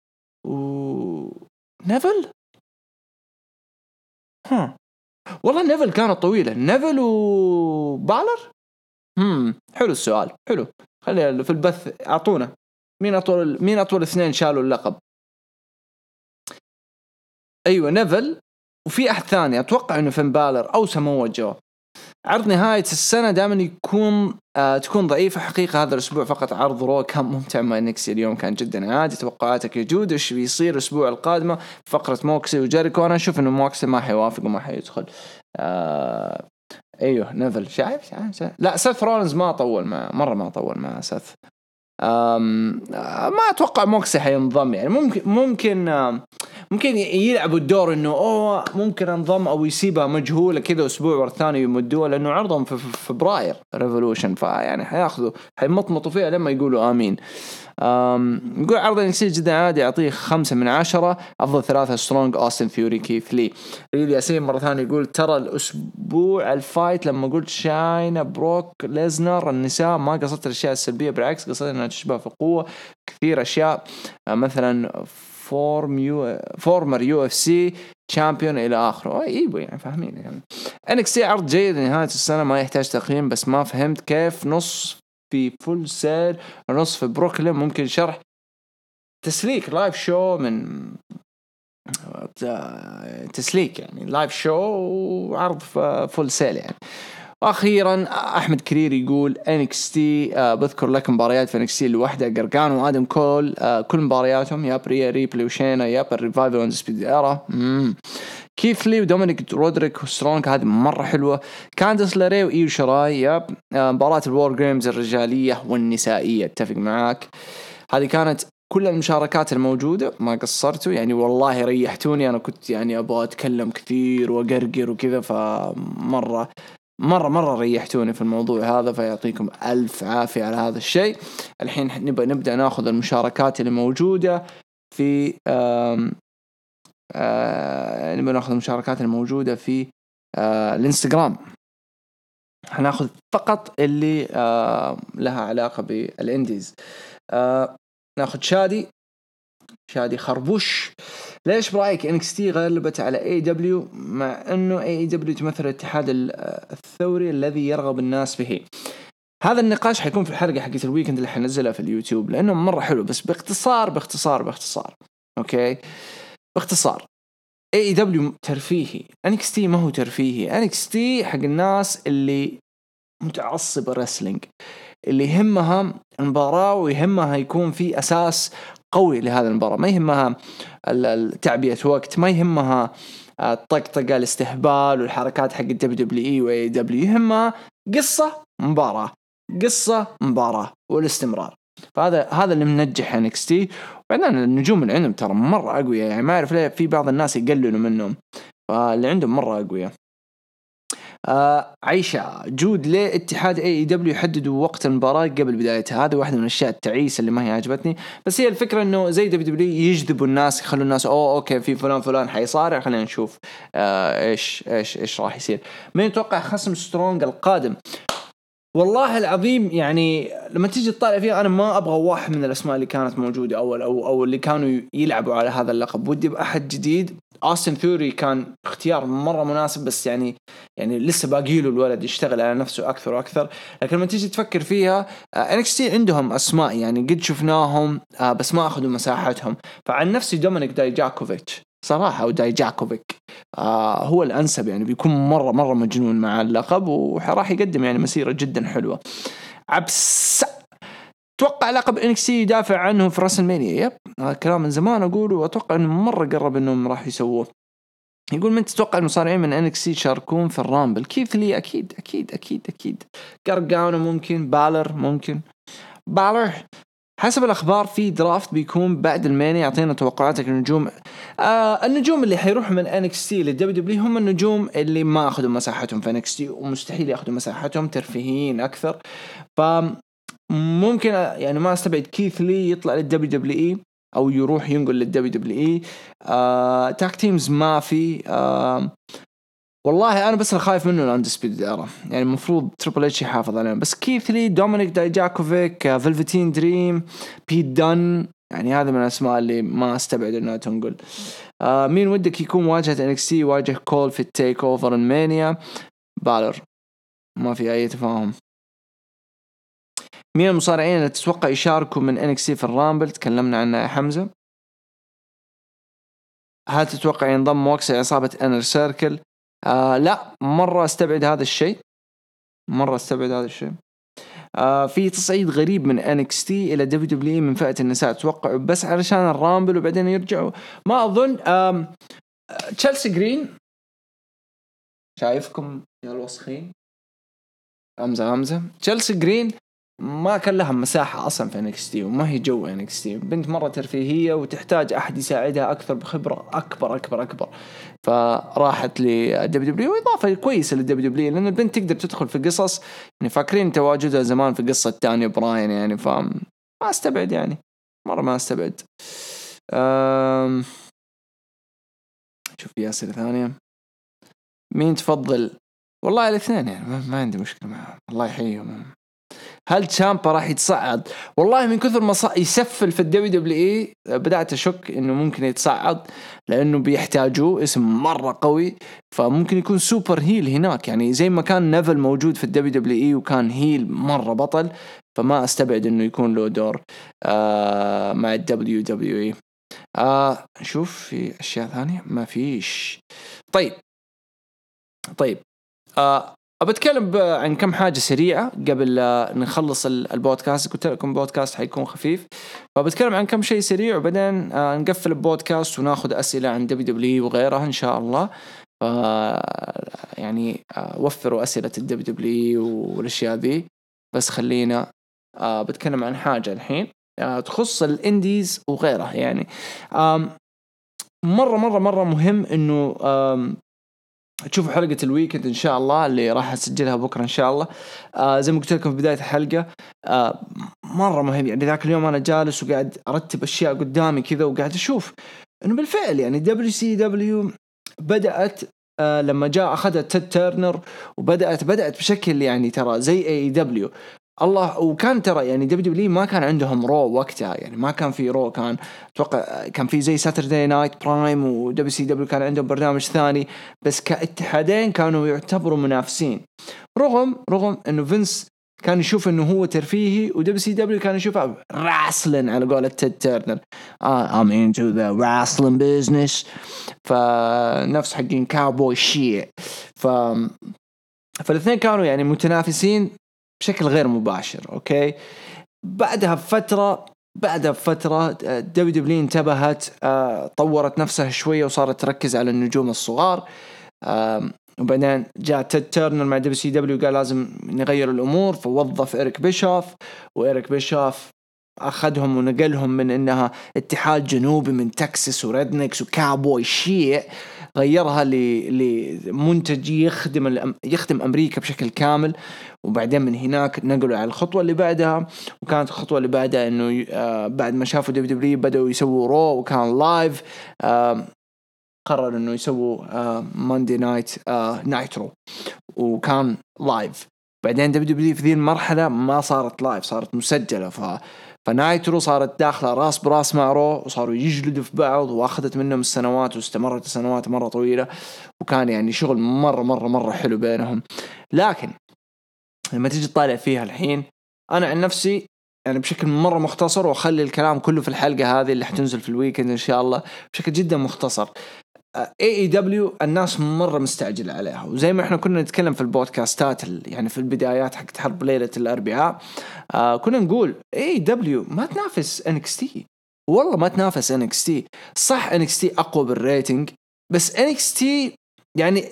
ونيفل. والله نيفل كانت طويله، نيفل وبالر. حلو السؤال، حلو. خلينا في البث اعطونا مين اطول اثنين شالوا اللقب. أيوة نيفل، وفي أحد ثاني أتوقع إنه فيم بالور أو سموا جو. عرض نهاية السنة دائما تكون ضعيفة حقيقة. هذا الأسبوع فقط عرض رو كان ممتع، مع NXT اليوم كان جدا عادي. توقعاتك يا جود إيش بيصير الأسبوع القادمة؟ فقرة موكسلي وجيريكو، أنا أشوف إنه موكسلي ما حيوافق وما حيدخل. أيوة نيفل شايف. لا سيث رولنز ما طول مع سيث. ما أتوقع موكسلي حينضم، يعني ممكن ممكن يلعبوا الدور انه اوه ممكن انضم او يسيبها مجهوله كذا اسبوع ورا الثاني يمدوها لانه عرضهم في فبراير ريفولوشن، فيعني حياخذوا حيمطمطوا فيها لما يقولوا امين. نقول عرض الانسي جدا عادي، يعطيه 5 من 10. أفضل 3 سترونغ، أوستن ثيوري، كيث لي. ياسين مرة ثانية يقول ترى الأسبوع الفايت لما قلت شاينا بروك ليزنر النساء ما قصدت الأشياء السلبية، بالعكس قصدت أنها تشبه في القوة كثير أشياء، مثلا فورمر UFC تشامبيون إلى آخره. إيبو يعني فاهمين يعني. NXT عرض جيد لنهاية السنة، ما يحتاج تقييم، بس ما فهمت كيف نص في فول سيل ونص في بروكلين. ممكن شرح؟ تسليك لايف شو من تسليك يعني لايف شو وعرض فول سيل يعني. واخيرا احمد كرير يقول NXT بذكر لك مباريات في NXT لوحده، غارغانو وآدم كول كل مبارياتهم، ياب ريا ريبلي وشينا، ياب الريفايفل اند سبيد ايرا، كيث لي ودومينيك رودريك سترونغ هذه مرة حلوة، كاندس لاري وإيو شراي، ياب مباراة الوار جيمز الرجالية والنسائية. اتفق معاك، هذه كانت كل المشاركات الموجودة، ما قصرتوا يعني والله ريحتوني، أنا كنت يعني أبغى أتكلم كثير وقرقر وكذا، فمرة مرة مرة ريحتوني في الموضوع هذا، فيعطيكم ألف عافية على هذا الشيء. الحين نبدأ ناخذ المشاركات اللي موجودة في نبدأ ناخذ المشاركات الموجودة في الانستغرام. هناخذ فقط اللي لها علاقة بالانديز. ناخذ شادي خربوش. ليش برأيك NXT غلبت على AEW مع أنه AEW تمثل الاتحاد الثوري الذي يرغب الناس به؟ هذا النقاش حيكون في الحلقة حقت الويكند اللي حنزلها في اليوتيوب لأنه مرة حلو، بس باختصار أوكي باختصار، AEW ترفيهي، NXT ما هو ترفيهي، NXT حق الناس اللي متعصب الرسلينج، اللي يهمها المباراة ويهمها يكون في أساس قوي لهذا المباراة، ما يهمها التعبئة وقت، ما يهمها الطقطقة الاستهبال والحركات حق WWE و AEW، يهمها قصة مباراة والاستمرار. فهذا اللي منجح NXT. وبعدين النجوم اللي عندهم ترى مرة أقوياء، يعني ما أعرف ليه في بعض الناس يقللوا منهم، فاللي عندهم مرة أقوياء. عيشة جود ليه اتحاد AEW يحددوا وقت المباراة قبل بدايتها؟ هذا واحدة من الأشياء التعيسة اللي ما هي عجبتني، بس هي الفكرة إنه زي WWE يجذبوا الناس، يخلوا الناس أوكي في فلان حيصارع، خلينا نشوف إيش راح يصير. من يتوقع خصم سترونغ القادم؟ والله العظيم يعني لما تيجي تطالع فيها أنا ما أبغى واحد من الأسماء اللي كانت موجودة أول أو اللي كانوا يلعبوا على هذا اللقب، ودي بأحد جديد. أوستن ثيوري كان اختيار مرة مناسب، بس يعني لسه باقيله الولد يشتغل على نفسه أكثر وأكثر. لكن لما تيجي تفكر فيها NXT عندهم أسماء يعني قد شفناهم بس ما أخذوا مساحتهم، فعن نفسي دومينيك دايجاكوفيتش صراحة أو دايجاكوفيك هو الأنسب، يعني بيكون مرة مرة مجنون مع اللقب وراح يقدم يعني مسيرة جدا حلوة. عبس توقع لقب NXT يدافع عنه في راسلمانيا؟ كلام من زمان أقوله وأتوقع إنه مرة قرب إنهم راح يسووه. يقول من تتوقع المصارعين من NXT يشاركون في الرامبل؟ كيث لي أكيد، غارغانو ممكن، بالور. حسب الأخبار في درافت بيكون بعد الماني، يعطينا توقعاتك النجوم. النجوم اللي حيروح من NXT للدبليو هم النجوم اللي ما أخذوا مساحتهم في NXT ومستحيل يأخذوا مساحتهم، ترفيهيين أكثر. ممكن يعني ما استبعد كيث لي يطلع للWWE أو يروح ينقل للWWE. تاك تيمز ما في. والله أنا بس الخايف منه الأندسبيد أرى، يعني المفروض تريبل إتش يحافظ عليهم، بس كيث لي، دومينيك دايجاكوفيك، فيلفيتين دريم، بيت دان، يعني هذا من الأسماء اللي ما استبعد إنها تنقل. مين ودك يكون واجهة NXT واجه كول في التيك أوفر المانيا؟ بالور. ما في أي تفاهم. مين المصارعين اللي تتوقع يشاركوا من NXT في الرامبل؟ تكلمنا عنها يا حمزة. هل تتوقع ينضم موكسلي عصابة انر سيركل؟ لا، مرة استبعد هذا الشيء. في تصعيد غريب من NXT إلى WWE من فئة النساء، توقعوا بس علشان الرامبل وبعدين يرجعوا؟ ما أظن. تشيلسي جرين، شايفكم يا الوسخين. تشيلسي جرين ما كان لها مساحة أصلا في NXT وما هي جو NXT. بنت مرة ترفيهية وتحتاج أحد يساعدها أكثر بخبرة أكبر. فراحت للدبليو وإضافة كويسة للدبليو، لأن البنت تقدر تدخل في قصص يعني فاكرين تواجدها زمان في قصة تاني براين يعني، فاهم؟ ما استبعد يعني مرة ما استبعد. شوف في أسئلة ثانية. مين تفضل؟ والله الاثنين يعني ما عندي مشكلة معهم، الله يحييهم. هل تشامبا راح يتصعد؟ والله من كثر ما يسفل في الدبليو دبليو اي بدأت أشك إنه ممكن يتصعد، لأنه بيحتاجوه اسم مرة قوي، فممكن يكون سوبر هيل هناك يعني زي ما كان نيفل موجود في الدبليو دبليو اي وكان هيل مرة بطل، فما أستبعد إنه يكون له دور مع الدبليو دبليو اي. شوف في أشياء ثانية ما فيش. طيب أتكلم عن كم حاجة سريعة قبل نخلص البودكاست. قلت لكم بودكاست حيكون خفيف، فبتكلم عن كم شيء سريع وبعدين نقفل البودكاست وناخد أسئلة عن WWE وغيرها إن شاء الله. يعني وفروا أسئلة WWE والأشياء ذي، بس خلينا بتكلم عن حاجة الحين تخص الانديز وغيرها. يعني مرة مرة مرة مهم إنه تشوفوا حلقة الويكند إن شاء الله اللي راح أسجلها بكرة إن شاء الله. زي ما قلت لكم في بداية الحلقة مرة مهم يعني. ذاك اليوم أنا جالس وقاعد أرتب أشياء قدامي كذا وقاعد أشوف إنه بالفعل يعني WCW بدأت لما جاء أخذت تيد تيرنر وبدأت بشكل يعني ترى زي AEW الله. وكان ترى يعني WWE ما كان عندهم رو وقتها، يعني ما كان في رو، كان أتوقع كان في زي ساتردي نايت برايم وWCW كان عندهم برنامج ثاني، بس كاتحادين كانوا يعتبروا منافسين. رغم إنه فينس كان يشوف إنه هو ترفيهي وWCW كان يشوفه راسلين على قولة تيد تيرنر، I'm into the wrestling business، فنفس حقين كاوبوي شيء. فالاثنين كانوا يعني متنافسين بشكل غير مباشر. أوكي بعدها بفترة دبليو انتبهت، طورت نفسها شوية وصارت تركز على النجوم الصغار، وبعدين جاء تيد تيرنر مع WCW قال لازم نغير الأمور، فوظف إيريك بيشوف، وإيريك بيشوف أخذهم ونقلهم من إنها اتحاد جنوبي من تكساس وريدنكس وكابوي شيء، غيرها لمنتج يخدم أمريكا بشكل كامل. وبعدين من هناك نقلوا على الخطوة اللي بعدها، وكانت الخطوة اللي بعدها إنه بعد ما شافوا WWE بدأوا يسووا رو وكان لايف، قرروا إنه يسووا ماندي نايت رو وكان لايف. بعدين WWE في ذي المرحلة ما صارت لايف، صارت مسجلة، فنايترو صارت داخلة راس براس مع رو وصاروا يجلدوا في بعض، وأخذت منهم السنوات واستمرت السنوات مرة طويلة، وكان يعني شغل مرة مرة مرة حلو بينهم. لكن لما تيجي تطالع فيها الحين، أنا عن نفسي يعني بشكل مرة مختصر، وأخلي الكلام كله في الحلقة هذه اللي حتنزل في الويكند إن شاء الله بشكل جدا مختصر. AEW الناس مرة مستعجلة عليها، وزي ما احنا كنا نتكلم في البودكاستات يعني في البدايات حق حرب ليلة الأربعاء، كنا نقول AEW ما تنافس NXT، والله ما تنافس NXT. صح NXT أقوى بالريتنج، بس NXT يعني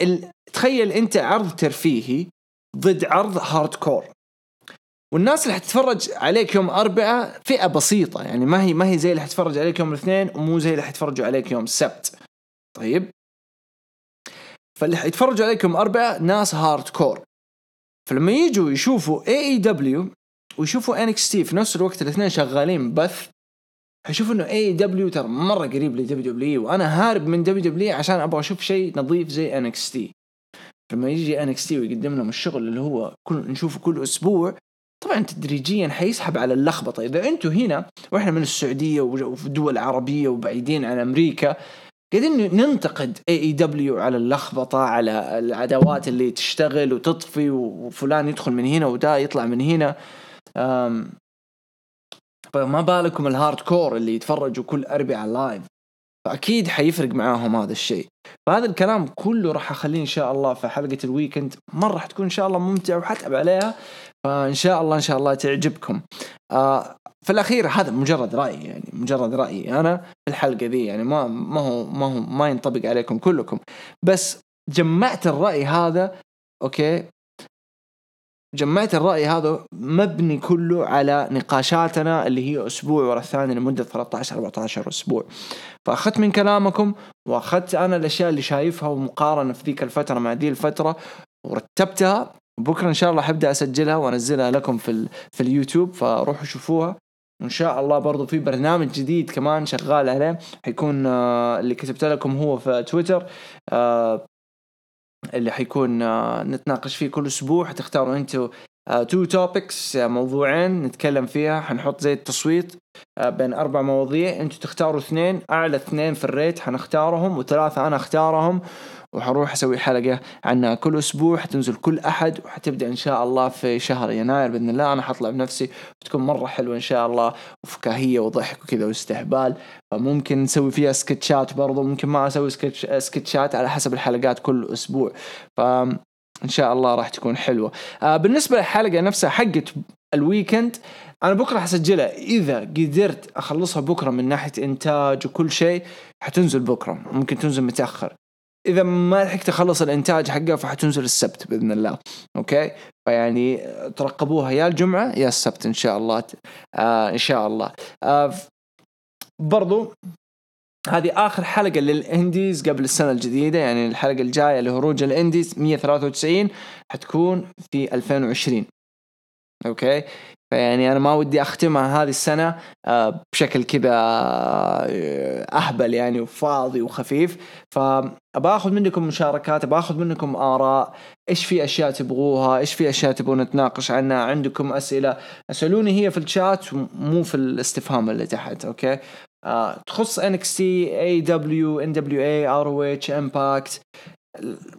تخيل انت عرض ترفيهي ضد عرض هاردكور، والناس اللي حتتفرج عليك يوم أربعة فئة بسيطة، يعني ما هي زي اللي حتتفرج عليك يوم الاثنين ومو زي اللي حتتفرجوا عليك يوم السبت. طيب فاللي حيتفرجوا عليكم أربعة ناس هارد كور، فلما يجوا يشوفوا AEW ويشوفوا NXT في نفس الوقت الاثنين شغالين بث، حيشوفوا إنه AEW ترى مرة قريب لدبليو WWE وأنا هارب من WWE عشان أبغى أشوف شيء نظيف زي NXT. فلما يجي NXT ويقدم لهم الشغل اللي هو نشوفه كل أسبوع، طبعا تدريجيا حيسحب على اللخبطة. إذا أنتوا هنا وإحنا من السعودية وفي دول عربية وبعيدين عن أمريكا قاعدين ننتقد AEW على اللخبطة، على العدوات اللي تشتغل وتطفي وفلان يدخل من هنا ودا يطلع من هنا، فما بالكم الهارد كور اللي يتفرجوا كل أربعة لايف، فأكيد حيفرق معاهم هذا الشيء. فهذا الكلام كله راح أخليه إن شاء الله في حلقة الويكند، مرة راح تكون إن شاء الله ممتعة وحتعب عليها، فإن شاء الله إن شاء الله تعجبكم. في الأخير هذا مجرد رأيي أنا في الحلقة دي، يعني ما هو ما ينطبق عليكم كلكم، بس جمعت الرأي هذا. أوكي جمعت الرأي هذا مبني كله على نقاشاتنا اللي هي أسبوع ورا الثاني لمدة 13-14 أسبوع. فأخذت من كلامكم وأخذت أنا الأشياء اللي شايفها ومقارنة في ذيك الفترة مع دي الفترة ورتبتها. بكرة إن شاء الله حبدأ أسجلها وأنزلها لكم في اليوتيوب، فروحوا شوفوها. وإن شاء الله برضو في برنامج جديد كمان شغال عليه، حيكون اللي كتبت لكم هو في تويتر، اللي حيكون نتناقش فيه كل أسبوع. حتختاروا أنتوا 2 topics، موضوعين نتكلم فيها. حنحط زي التصويت بين 4 مواضيع، أنتوا تختاروا 2، أعلى 2 في الريت حنختارهم، و3 أنا أختارهم، وحروح أسوي حلقة عنها كل أسبوع، حتنزل كل أحد، وحتبدأ إن شاء الله في شهر يناير بإذن الله. أنا حطلع بنفسي وتكون مرة حلوة إن شاء الله، وفكاهية وضحك وكذا واستهبال. فممكن نسوي فيها سكتشات برضو، ممكن ما أسوي سكتشات على حسب الحلقات كل أسبوع. فإن شاء الله راح تكون حلوة. بالنسبة للحلقة نفسها حقت الويكند، أنا بكرة حسجلها، إذا قدرت أخلصها بكرة من ناحية إنتاج وكل شيء حتنزل بكرة، ممكن تنزل متأخر. إذا ما لحقت أخلص الإنتاج حقها فحتنزل السبت بإذن الله. أوكي، فيعني ترقبوها يا الجمعة يا السبت إن شاء الله. إن شاء الله برضو هذه آخر حلقة للإنديز قبل السنة الجديدة، يعني الحلقة الجاية لهروج الإنديز 193 حتكون في 2020. أوكي، فيعني أنا ما ودي أختمها هذه السنة بشكل كذا أهبل يعني وفاضي وخفيف. فأباخذ منكم مشاركات، أباخذ منكم آراء، إيش في أشياء تبغوها، إيش في أشياء تبغون نتناقش عنها، عندكم أسئلة أسألوني هي في الشات مو في الاستفهام اللي تحت. أوكي، تخص NXT AW NWA ROH Impact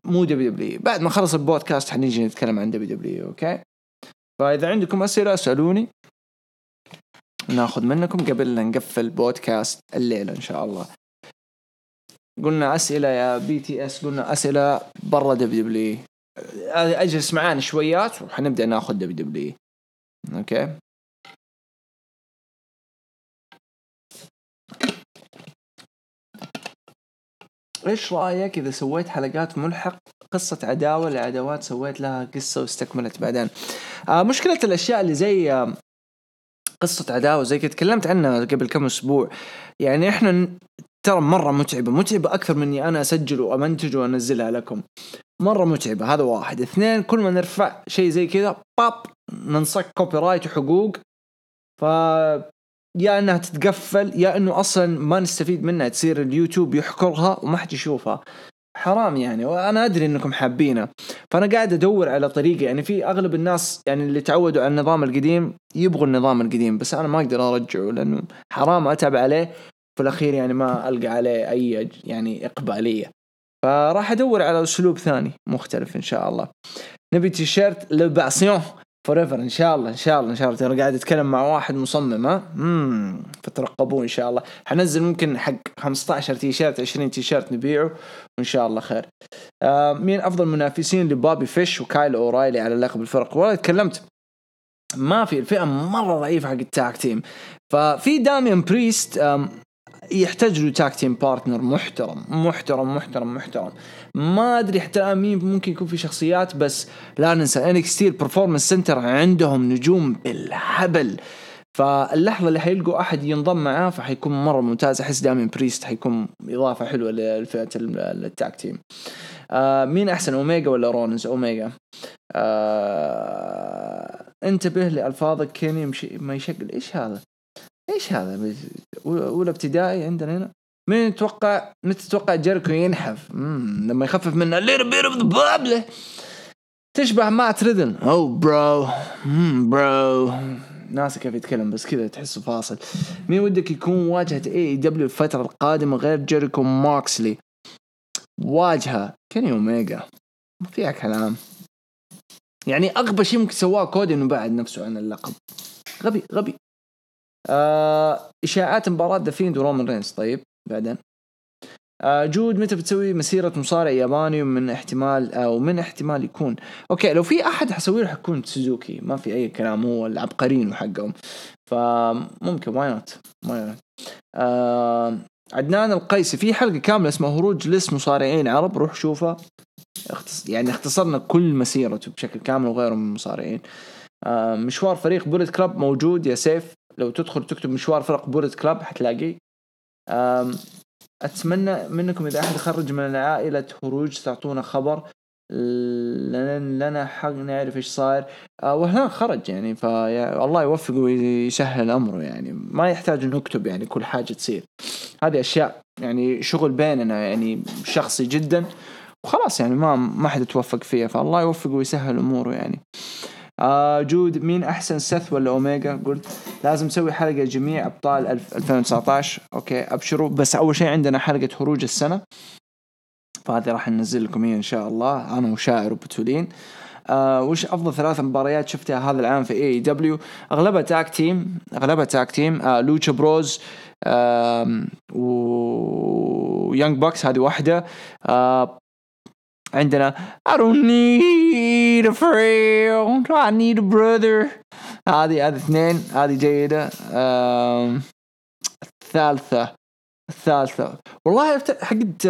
مو WWE. بعد ما خلص البودكاست حنيجي نتكلم عن WWE. أوكي، فإذا عندكم أسئلة أسألوني، ناخذ منكم قبل لا نقفل بودكاست الليلة إن شاء الله. قلنا أسئلة يا BTS، قلنا أسئلة برا WWE، أجلس معانا شويات وحنبدأ ناخذ WWE. أوكي، إيش رأيك إذا سويت حلقات ملحق قصة عداوة لعداوات، سويت لها قصة واستكملت بعدين؟ مشكلة الأشياء اللي زي قصة عداوة زي كده تكلمت عنها قبل كم أسبوع، يعني إحنا ترى مرة متعبة أكثر مني أنا أسجل وأمنتج وأنزلها لكم، مرة متعبة. هذا واحد. 2، كل ما نرفع شيء زي كده باب ننصك كوبي رايت وحقوق، يا أنها تتقفل يا أنه أصلا ما نستفيد منها، تصير اليوتيوب يحكرها وما حد يشوفها، حرام يعني. وأنا أدري أنكم حابينها، فأنا قاعد أدور على طريقة. يعني في أغلب الناس يعني اللي تعودوا على النظام القديم يبغوا النظام القديم، بس أنا ما أقدر أرجعه لأنه حرام أتعب عليه، في الأخير يعني ما ألقى عليه أي يعني إقبالية. فراح أدور على أسلوب ثاني مختلف إن شاء الله. نبي تيشيرت لباسيون forever إن شاء الله. إن شاء الله أنا قاعد أتكلم مع واحد مصمم، فترقبوه إن شاء الله. حنزل ممكن حق 15 تيشيرت 20 تيشيرت نبيعه وإن شاء الله خير. مين أفضل منافسين لبابي فيش وكايل أورايلي على لقب الفرق؟ ولا تكلمت، ما في، الفئة مرة ضعيفة حق التاك تيم. ففي دامين بريست يحتاج له تاك تيم بارتنر محترم. ما أدري حتى الآن مين ممكن يكون في شخصيات، بس لا ننسى NXT البرفورمنس سنتر عندهم نجوم بالهبل، فاللحظة اللي حيلقوا أحد ينضم معاه فحيكون مرة ممتاز. أحس دامين بريست حيكون إضافة حلوة للفئة التاك تيم. مين أحسن، أوميغا ولا رونز؟ أوميغا. انتبه لألفاظك كيني ما يشكل. إيش هذا أولى ابتدائي عندنا هنا. متى تتوقع جيريكو ينحف لما يخفف منه اللي تشبه مات ريدن؟ برو ناسي كيف يتكلم، بس كذا تحسه فاصل. مين ودك يكون واجهة AEW الفترة القادمة غير جيريكو ماكسلي؟ واجهة كيني أوميغا، ما فيها كلام. يعني أغبى شيء ممكن سواه كودي إنه بعد نفسه عن اللقب، غبي. إشاعات مباراة دافيند ورومان رينز، طيب بعدين. جود، متى بتسوي مسيرة مصارع ياباني؟ ومن احتمال يكون أوكي، لو في أحد حسويه رح يكون سوزوكي، ما في أي كلام، هو العبقريين حقهم، فممكن why not. عدنان القيسي في حلقة كاملة اسمها هروج لس مصارعين عرب، روح شوفها يعني اختصرنا كل مسيرته بشكل كامل وغيره من المصارعين. مشوار فريق بوليت كلاب موجود يا سيف، لو تدخل تكتب مشوار فرق بوليت كلاب حتلاقيه. أتمنى منكم إذا أحد خرج من عائلة هروج تعطونا خبر، لنا حق نعرف إيش صاير. وهنا خرج يعني، فالله يوفقه ويسهل أمره، يعني ما يحتاج نكتب يعني كل حاجة تصير، هذه أشياء يعني شغل بيننا يعني شخصي جدا، وخلاص يعني ما حد توفق فيها، فالله يوفقه ويسهل أموره يعني. جود مين أحسن سيث ولا أوميغا؟ قلت لازم نسوي حلقة جميع أبطال 2019. أوكي أبشروا، بس أول شيء عندنا حلقة هروج السنة، فهذه راح ننزل لكم إن شاء الله، أنا وشاعر وبتولين. وش أفضل 3 مباريات شفتها هذا العام في اي دبليو؟ أغلبها تاك تيم لوتشا بروز ويانج باكس، هذه واحدة. عندنا I don't need a friend I need a brother، هذه 2، هذه جيدة. الثالثة والله حقت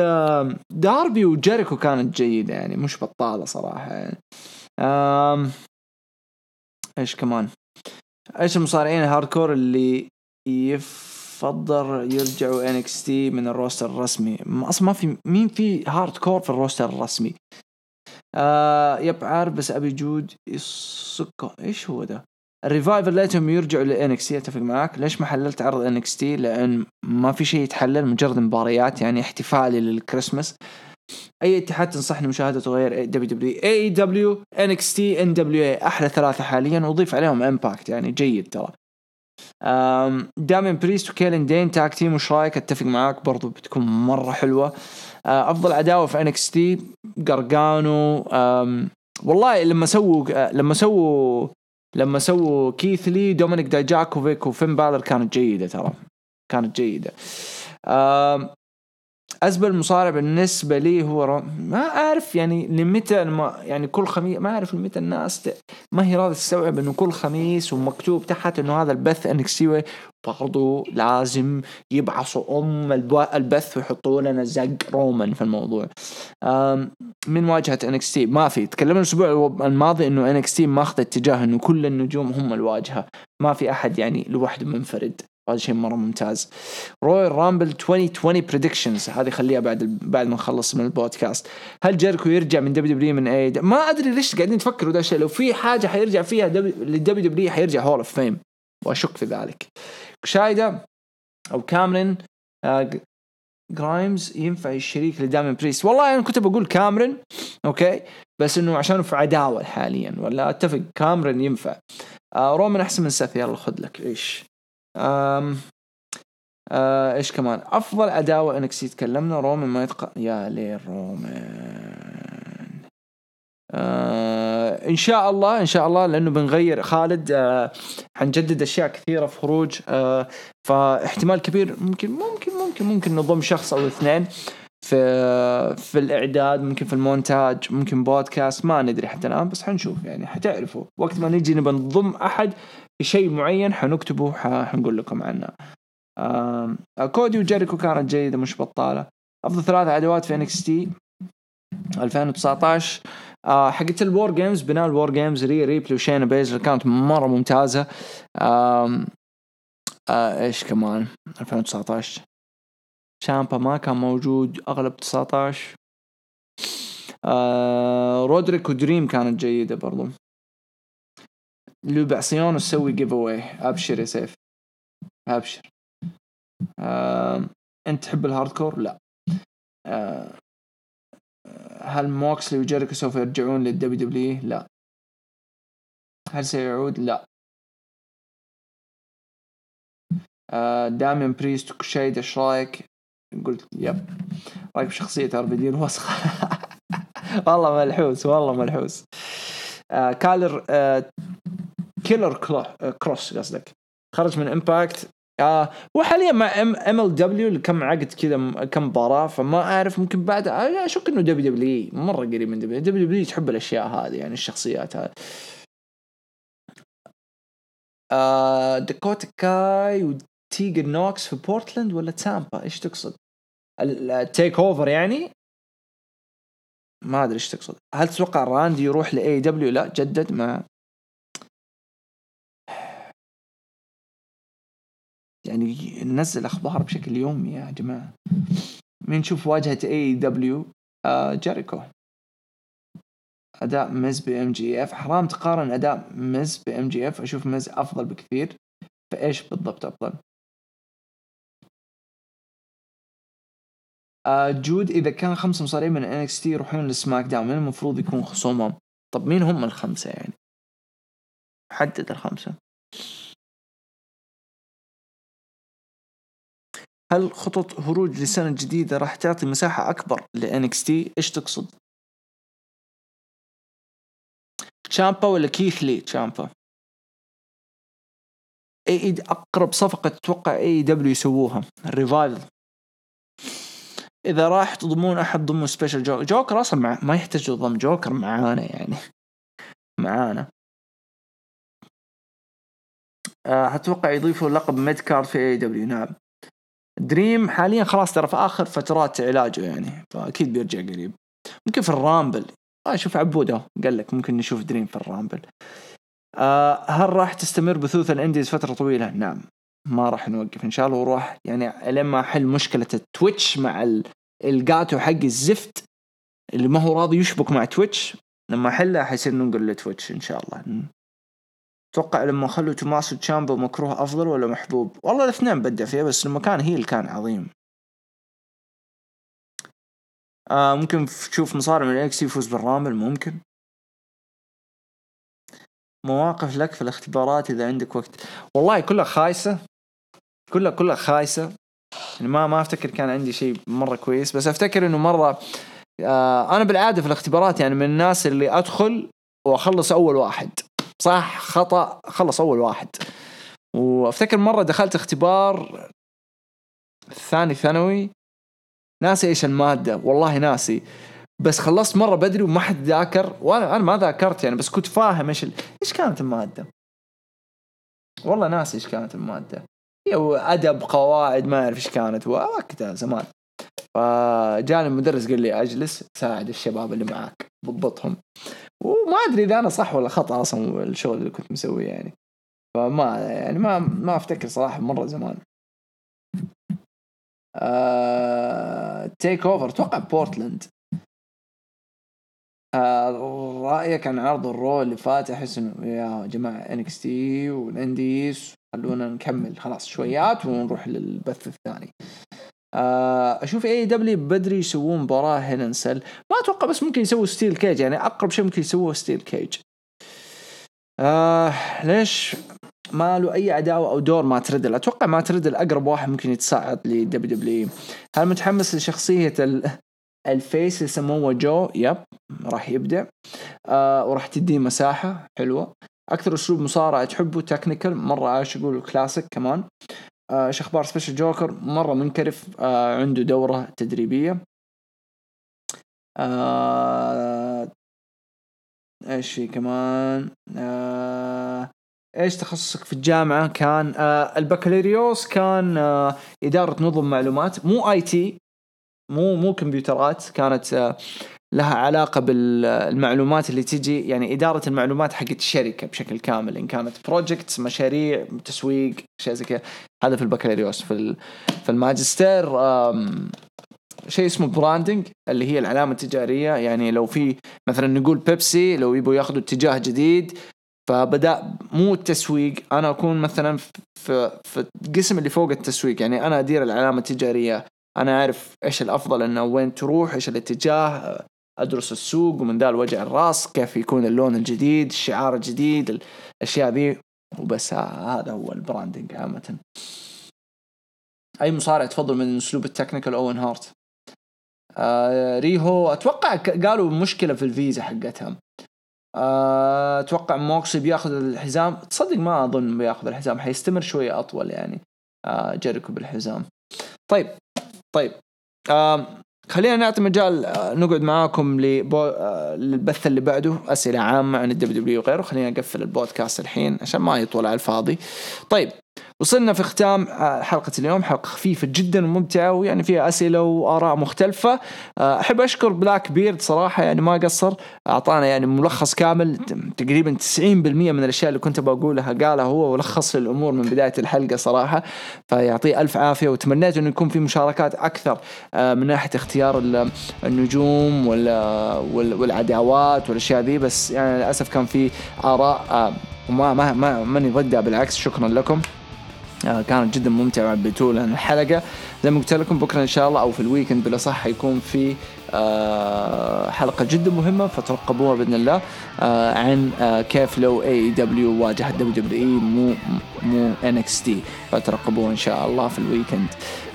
داربي وجيريكو كانت جيدة يعني، مش بطالة صراحة يعني. ايش كمان؟ ايش المصارعين الهاردكور اللي يفضل يرجعوا NXT من الروستر الرسمي؟ اصلا ما في مين في هاردكور في الروستر الرسمي. يب عارف، بس ابي جود السكة ايش هو ده الريفايفل لاتهم يرجعوا لNXT. اتفق معاك. ليش ما حللت عرض NXT؟ لان ما في شيء يتحلل، مجرد مباريات يعني احتفالي للكريسماس. اي اتحاد تنصحني مشاهدته غير WWE AEW NXT NWA؟ احلى 3 حاليا، واضيف عليهم امباكت يعني جيد ترى. دامين بريست وكيلين دين تاك تيم، وش رايك؟ اتفق معاك برضو، بتكون مره حلوه. افضل عداوه في NXT غارغانو. والله لما سووا كيث لي دومينيك دايجاكوفيتش وفيم بالور كانت جيدة. أزبل مصارع بالنسبة لي هو ما أعرف يعني لمتى، يعني كل خميس ما أعرف لمتى الناس ما هي راضي تستوعب إنه كل خميس ومكتوب تحت إنه هذا البث NXT، برضو لازم يبعثوا البث ويحطوا لنا زق رومان في الموضوع. من واجهة NXT ما في، تكلمنا الأسبوع الماضي إنه NXT ما أخذ اتجاه إنه كل النجوم هم الواجهة، ما في أحد يعني لوحده منفرد، هذا شيء مرة ممتاز. رويال رامبل 2020 predictions، هذه خليها بعد ما نخلص من البودكاست. هل جيريكو يرجع من WWE من اي؟ ما أدري ليش قاعدين نفكر وده شيء، لو في حاجة حيرجع فيها WWE حيرجع هول اوف فيم، وأشك في ذلك. شايدة أو كامرين جرايمز ينفع الشريك لدامين بريست؟ والله أنا يعني كنت بقول كامرين أوكي، بس إنه عشان في عداوة حاليا، ولا أتفق كامرين ينفع. رومان أحسن من سيث، يلا خد لك إيش. ايش كمان؟ افضل عداوه NXT تكلمنا. رومان ما يتق يا ليه رومان. ان شاء الله لانه بنغير خالد، حنجدد اشياء كثيره في خروج، فاحتمال كبير ممكن نضم شخص او 2 في الاعداد، ممكن في المونتاج، ممكن بودكاست، ما ندري حتى الان، بس حنشوف يعني، حتعرفوا وقت ما نجي نبى نضم احد شيء معين حنكتبه حنقول لكم عنه. كودي وجيريكو كانت جيدة مش بطالة. أفضل 3 عدوات في NXT 2019 حقت الوار جيمز، بناء الوار جيمز ريا ريبلي وشينا بيزل كانت مرة ممتازة. إيش كمان 2019؟ شامبا ما كان موجود أغلب 19. رودريك ودريم كانت جيدة برضو. لوبع صيانه سوي جيف اواي، ابشر يا سيف ابشر. انت تحب الهاردكور؟ لا. هل موكسلي وجيريكو سوف يرجعون للدبليو؟ لا. هل سيعود؟ لا. دامين بريست وكشايد ايش رايك؟ قلت يب. رايك بشخصية RVD الوسخة؟ والله ملحوس. كالر كيلر كروس قصدك خرج من امباكت، وحاليا مع MLW لكم عقد كذا كم مباراه، فما اعرف ممكن بعد اشك انه WWE مره قريب من WWE تحب الاشياء هذه يعني الشخصيات هذه. داكوتا كاي وتيجر نوكس في بورتلاند ولا تامبا؟ ايش تقصد؟ التيك اوفر يعني؟ ما أدري إيش تقصد. هل تتوقع راندي يروح لأي دبليو؟ لا جدد ما يعني ننزل أخبار بشكل يومي يا جماعة. منشوف واجهة أي دبليو جيريكو. أداء ميز بإم جي إف حرام تقارن أداء ميز بإم جي إف. أشوف ميز أفضل بكثير. فإيش بالضبط أفضل؟ جود إذا كان 5 مصارعين من NXT يروحون لسماك داون من المفروض يكون خصومهم؟ طب مين هم الخمسة يعني؟ حدد الخمسة. هل خطط هروج للسنة الجديدة راح تعطي مساحة أكبر لNXT؟ إيش تقصد؟ تشامبا ولا كيث لي؟ تشامبا. أي أقرب صفقة تتوقع أي دبليو يسووها؟ الريفايفل. إذا راح تضمون أحد ضمن سبيشل جوكر أصلا ما يحتاج ضم جوكر معانا يعني معانا. هتوقع يضيفوا لقب ميد كارد في أي دبليو؟ نعم. دريم حاليا خلاص ترى في آخر فترات علاجه يعني فأكيد بيرجع قريب. ممكن في الرامبل أشوف عبوده قال لك ممكن نشوف دريم في الرامبل. هل راح تستمر بثوث الانديز فترة طويلة؟ نعم ما راح نوقف إن شاء الله وروح يعني لما أحل مشكلة التويتش مع الجاتو حق الزفت اللي ما هو راضي يشبك مع تويتش. لما أحلها حيصير ننقل لتويتش إن شاء الله. توقع لما خلوا توماسو تشامبا مكروه أفضل ولا محبوب؟ والله الاثنين بدأ فيها بس لما كان هي اللي كان عظيم. ممكن تشوف مصارع من NXT يفوز بالرامل. ممكن. مواقف لك في الاختبارات إذا عندك وقت؟ والله كلها خايسة كلها خايسة يعني ما أفتكر كان عندي شيء مرة كويس. بس أفتكر إنه مرة أنا بالعادة في الاختبارات يعني من الناس اللي أدخل وأخلص أول واحد صح خطأ خلص أول واحد. وأفتكر مرة دخلت اختبار ثاني ثانوي ناسي إيش المادة والله ناسي بس خلصت مرة بدري وما حد ذاكر وأنا ما ذاكرت يعني بس كنت فاهم إيش كانت المادة والله ناسي إيش كانت المادة هي أدب قواعد ما أعرف إيش كانت وقتها زمان. فجاني المدرس قال لي أجلس ساعد الشباب اللي معاك ضبطهم وما أدري إذا أنا صح ولا خطأ أصلا الشغل اللي كنت مسويه يعني فما يعني ما أفتكر صراحة مرة زمان. تيك أوفر توقع بورتلاند. رأيك عن عرض الرو اللي فات؟ أحس إنه يا جماعة NXT والإنديز خلونا نكمل خلاص شويات ونروح للبث الثاني. أشوف AEW بدري يسوون مباراة هنا نسل ما أتوقع بس ممكن يسووا ستيل كيج يعني أقرب شيء ممكن يسووه ستيل كيج. ليش ما له أي عداوة أو دور مع تريدل؟ أتوقع مع تريدل أقرب واحد ممكن يتصعد لWWE. هل متحمس لشخصية الفيس سموا جو؟ يب راح يبدع وراح تديه مساحة حلوة. أكثر أسلوب مصارعة تحبه؟ تكنيكال مرة عاشقه الكلاسيك كمان. شخبار سبيشل جوكر؟ مرة منكرف عنده دورة تدريبية. إيش في كمان؟ إيش تخصصك في الجامعة؟ كان البكالوريوس كان إدارة نظم معلومات مو IT مو كمبيوترات كانت لها علاقة بالمعلومات اللي تيجي يعني إدارة المعلومات حقت الشركة بشكل كامل إن كانت بروجكتس مشاريع تسويق شيء زي كذا. هذا في البكالوريوس. في الماجستير شيء اسمه براندنج اللي هي العلامة التجارية يعني لو في مثلا نقول بيبسي لو يبوا ياخذوا اتجاه جديد فبدأ مو التسويق أنا أكون مثلا في القسم اللي فوق التسويق يعني أنا أدير العلامة التجارية أنا أعرف إيش الأفضل إنه وين تروح إيش الاتجاه أدرس السوق ومن ذا الوجع الراس كيف يكون اللون الجديد الشعار الجديد الأشياء ذي وبس. هذا هو البراندنج عامة. أي مصارع تفضل من أسلوب التكنيكال؟ أوين هارت. ريهو أتوقع قالوا مشكلة في الفيزا حقتهم. أتوقع موكسي بياخذ الحزام. تصدق ما أظن بياخذ الحزام حيستمر شوية أطول يعني جيريكو بالحزام. طيب خلينا نعطي مجال نقعد معاكم للبث اللي بعده أسئلة عامة عن الدبليو وغيره. خلينا نقفل البودكاست الحين عشان ما يطول على الفاضي. طيب وصلنا في ختام حلقة اليوم، حلقة خفيفة جدا وممتعة ويعني فيها أسئلة وآراء مختلفة. أحب أشكر بلاك بيرد صراحة، يعني ما قصر، أعطانا يعني ملخص كامل تقريبا 90% من الأشياء اللي كنت بقولها قالها هو، ولخص الأمور من بداية الحلقة صراحة، فيعطيه ألف عافية. وتمنيت أنه يكون في مشاركات أكثر من ناحية اختيار النجوم والعداوات والأشياء دي، بس يعني للأسف كان في آراء وما ما ما ماني ضدها، بالعكس شكرا لكم، كانت جدا ممتعة بطول الحلقة. زي ما قلت لكم بكرة إن شاء الله أو في الويكند بلا صح يكون في حلقة جدا مهمة، فترقبوها بإذن الله، عن كيف لو AEW واجهت WWE مو NXT، فترقبوها إن شاء الله في الويكند.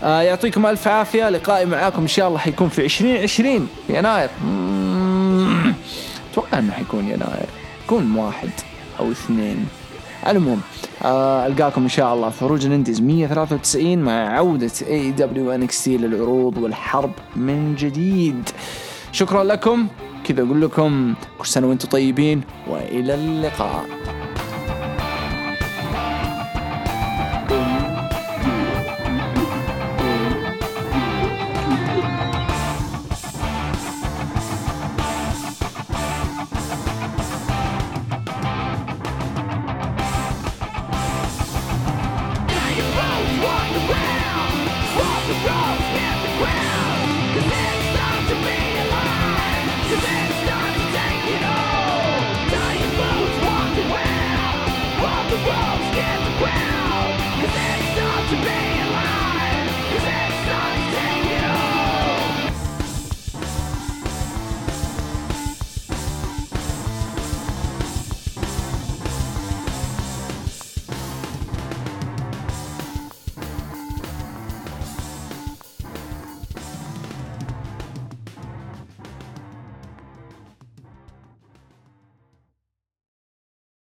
يعطيكم ألف عافية، لقائي معاكم إن شاء الله حيكون في 2020 يناير، أتوقع أنه حيكون يناير، يكون 1 أو 2. المهم ألقاكم إن شاء الله في هروج الانديز 193 مع عودة AEW NXT للعروض والحرب من جديد. شكرا لكم، كذا أقول لكم كل سنة وانتم طيبين، وإلى اللقاء.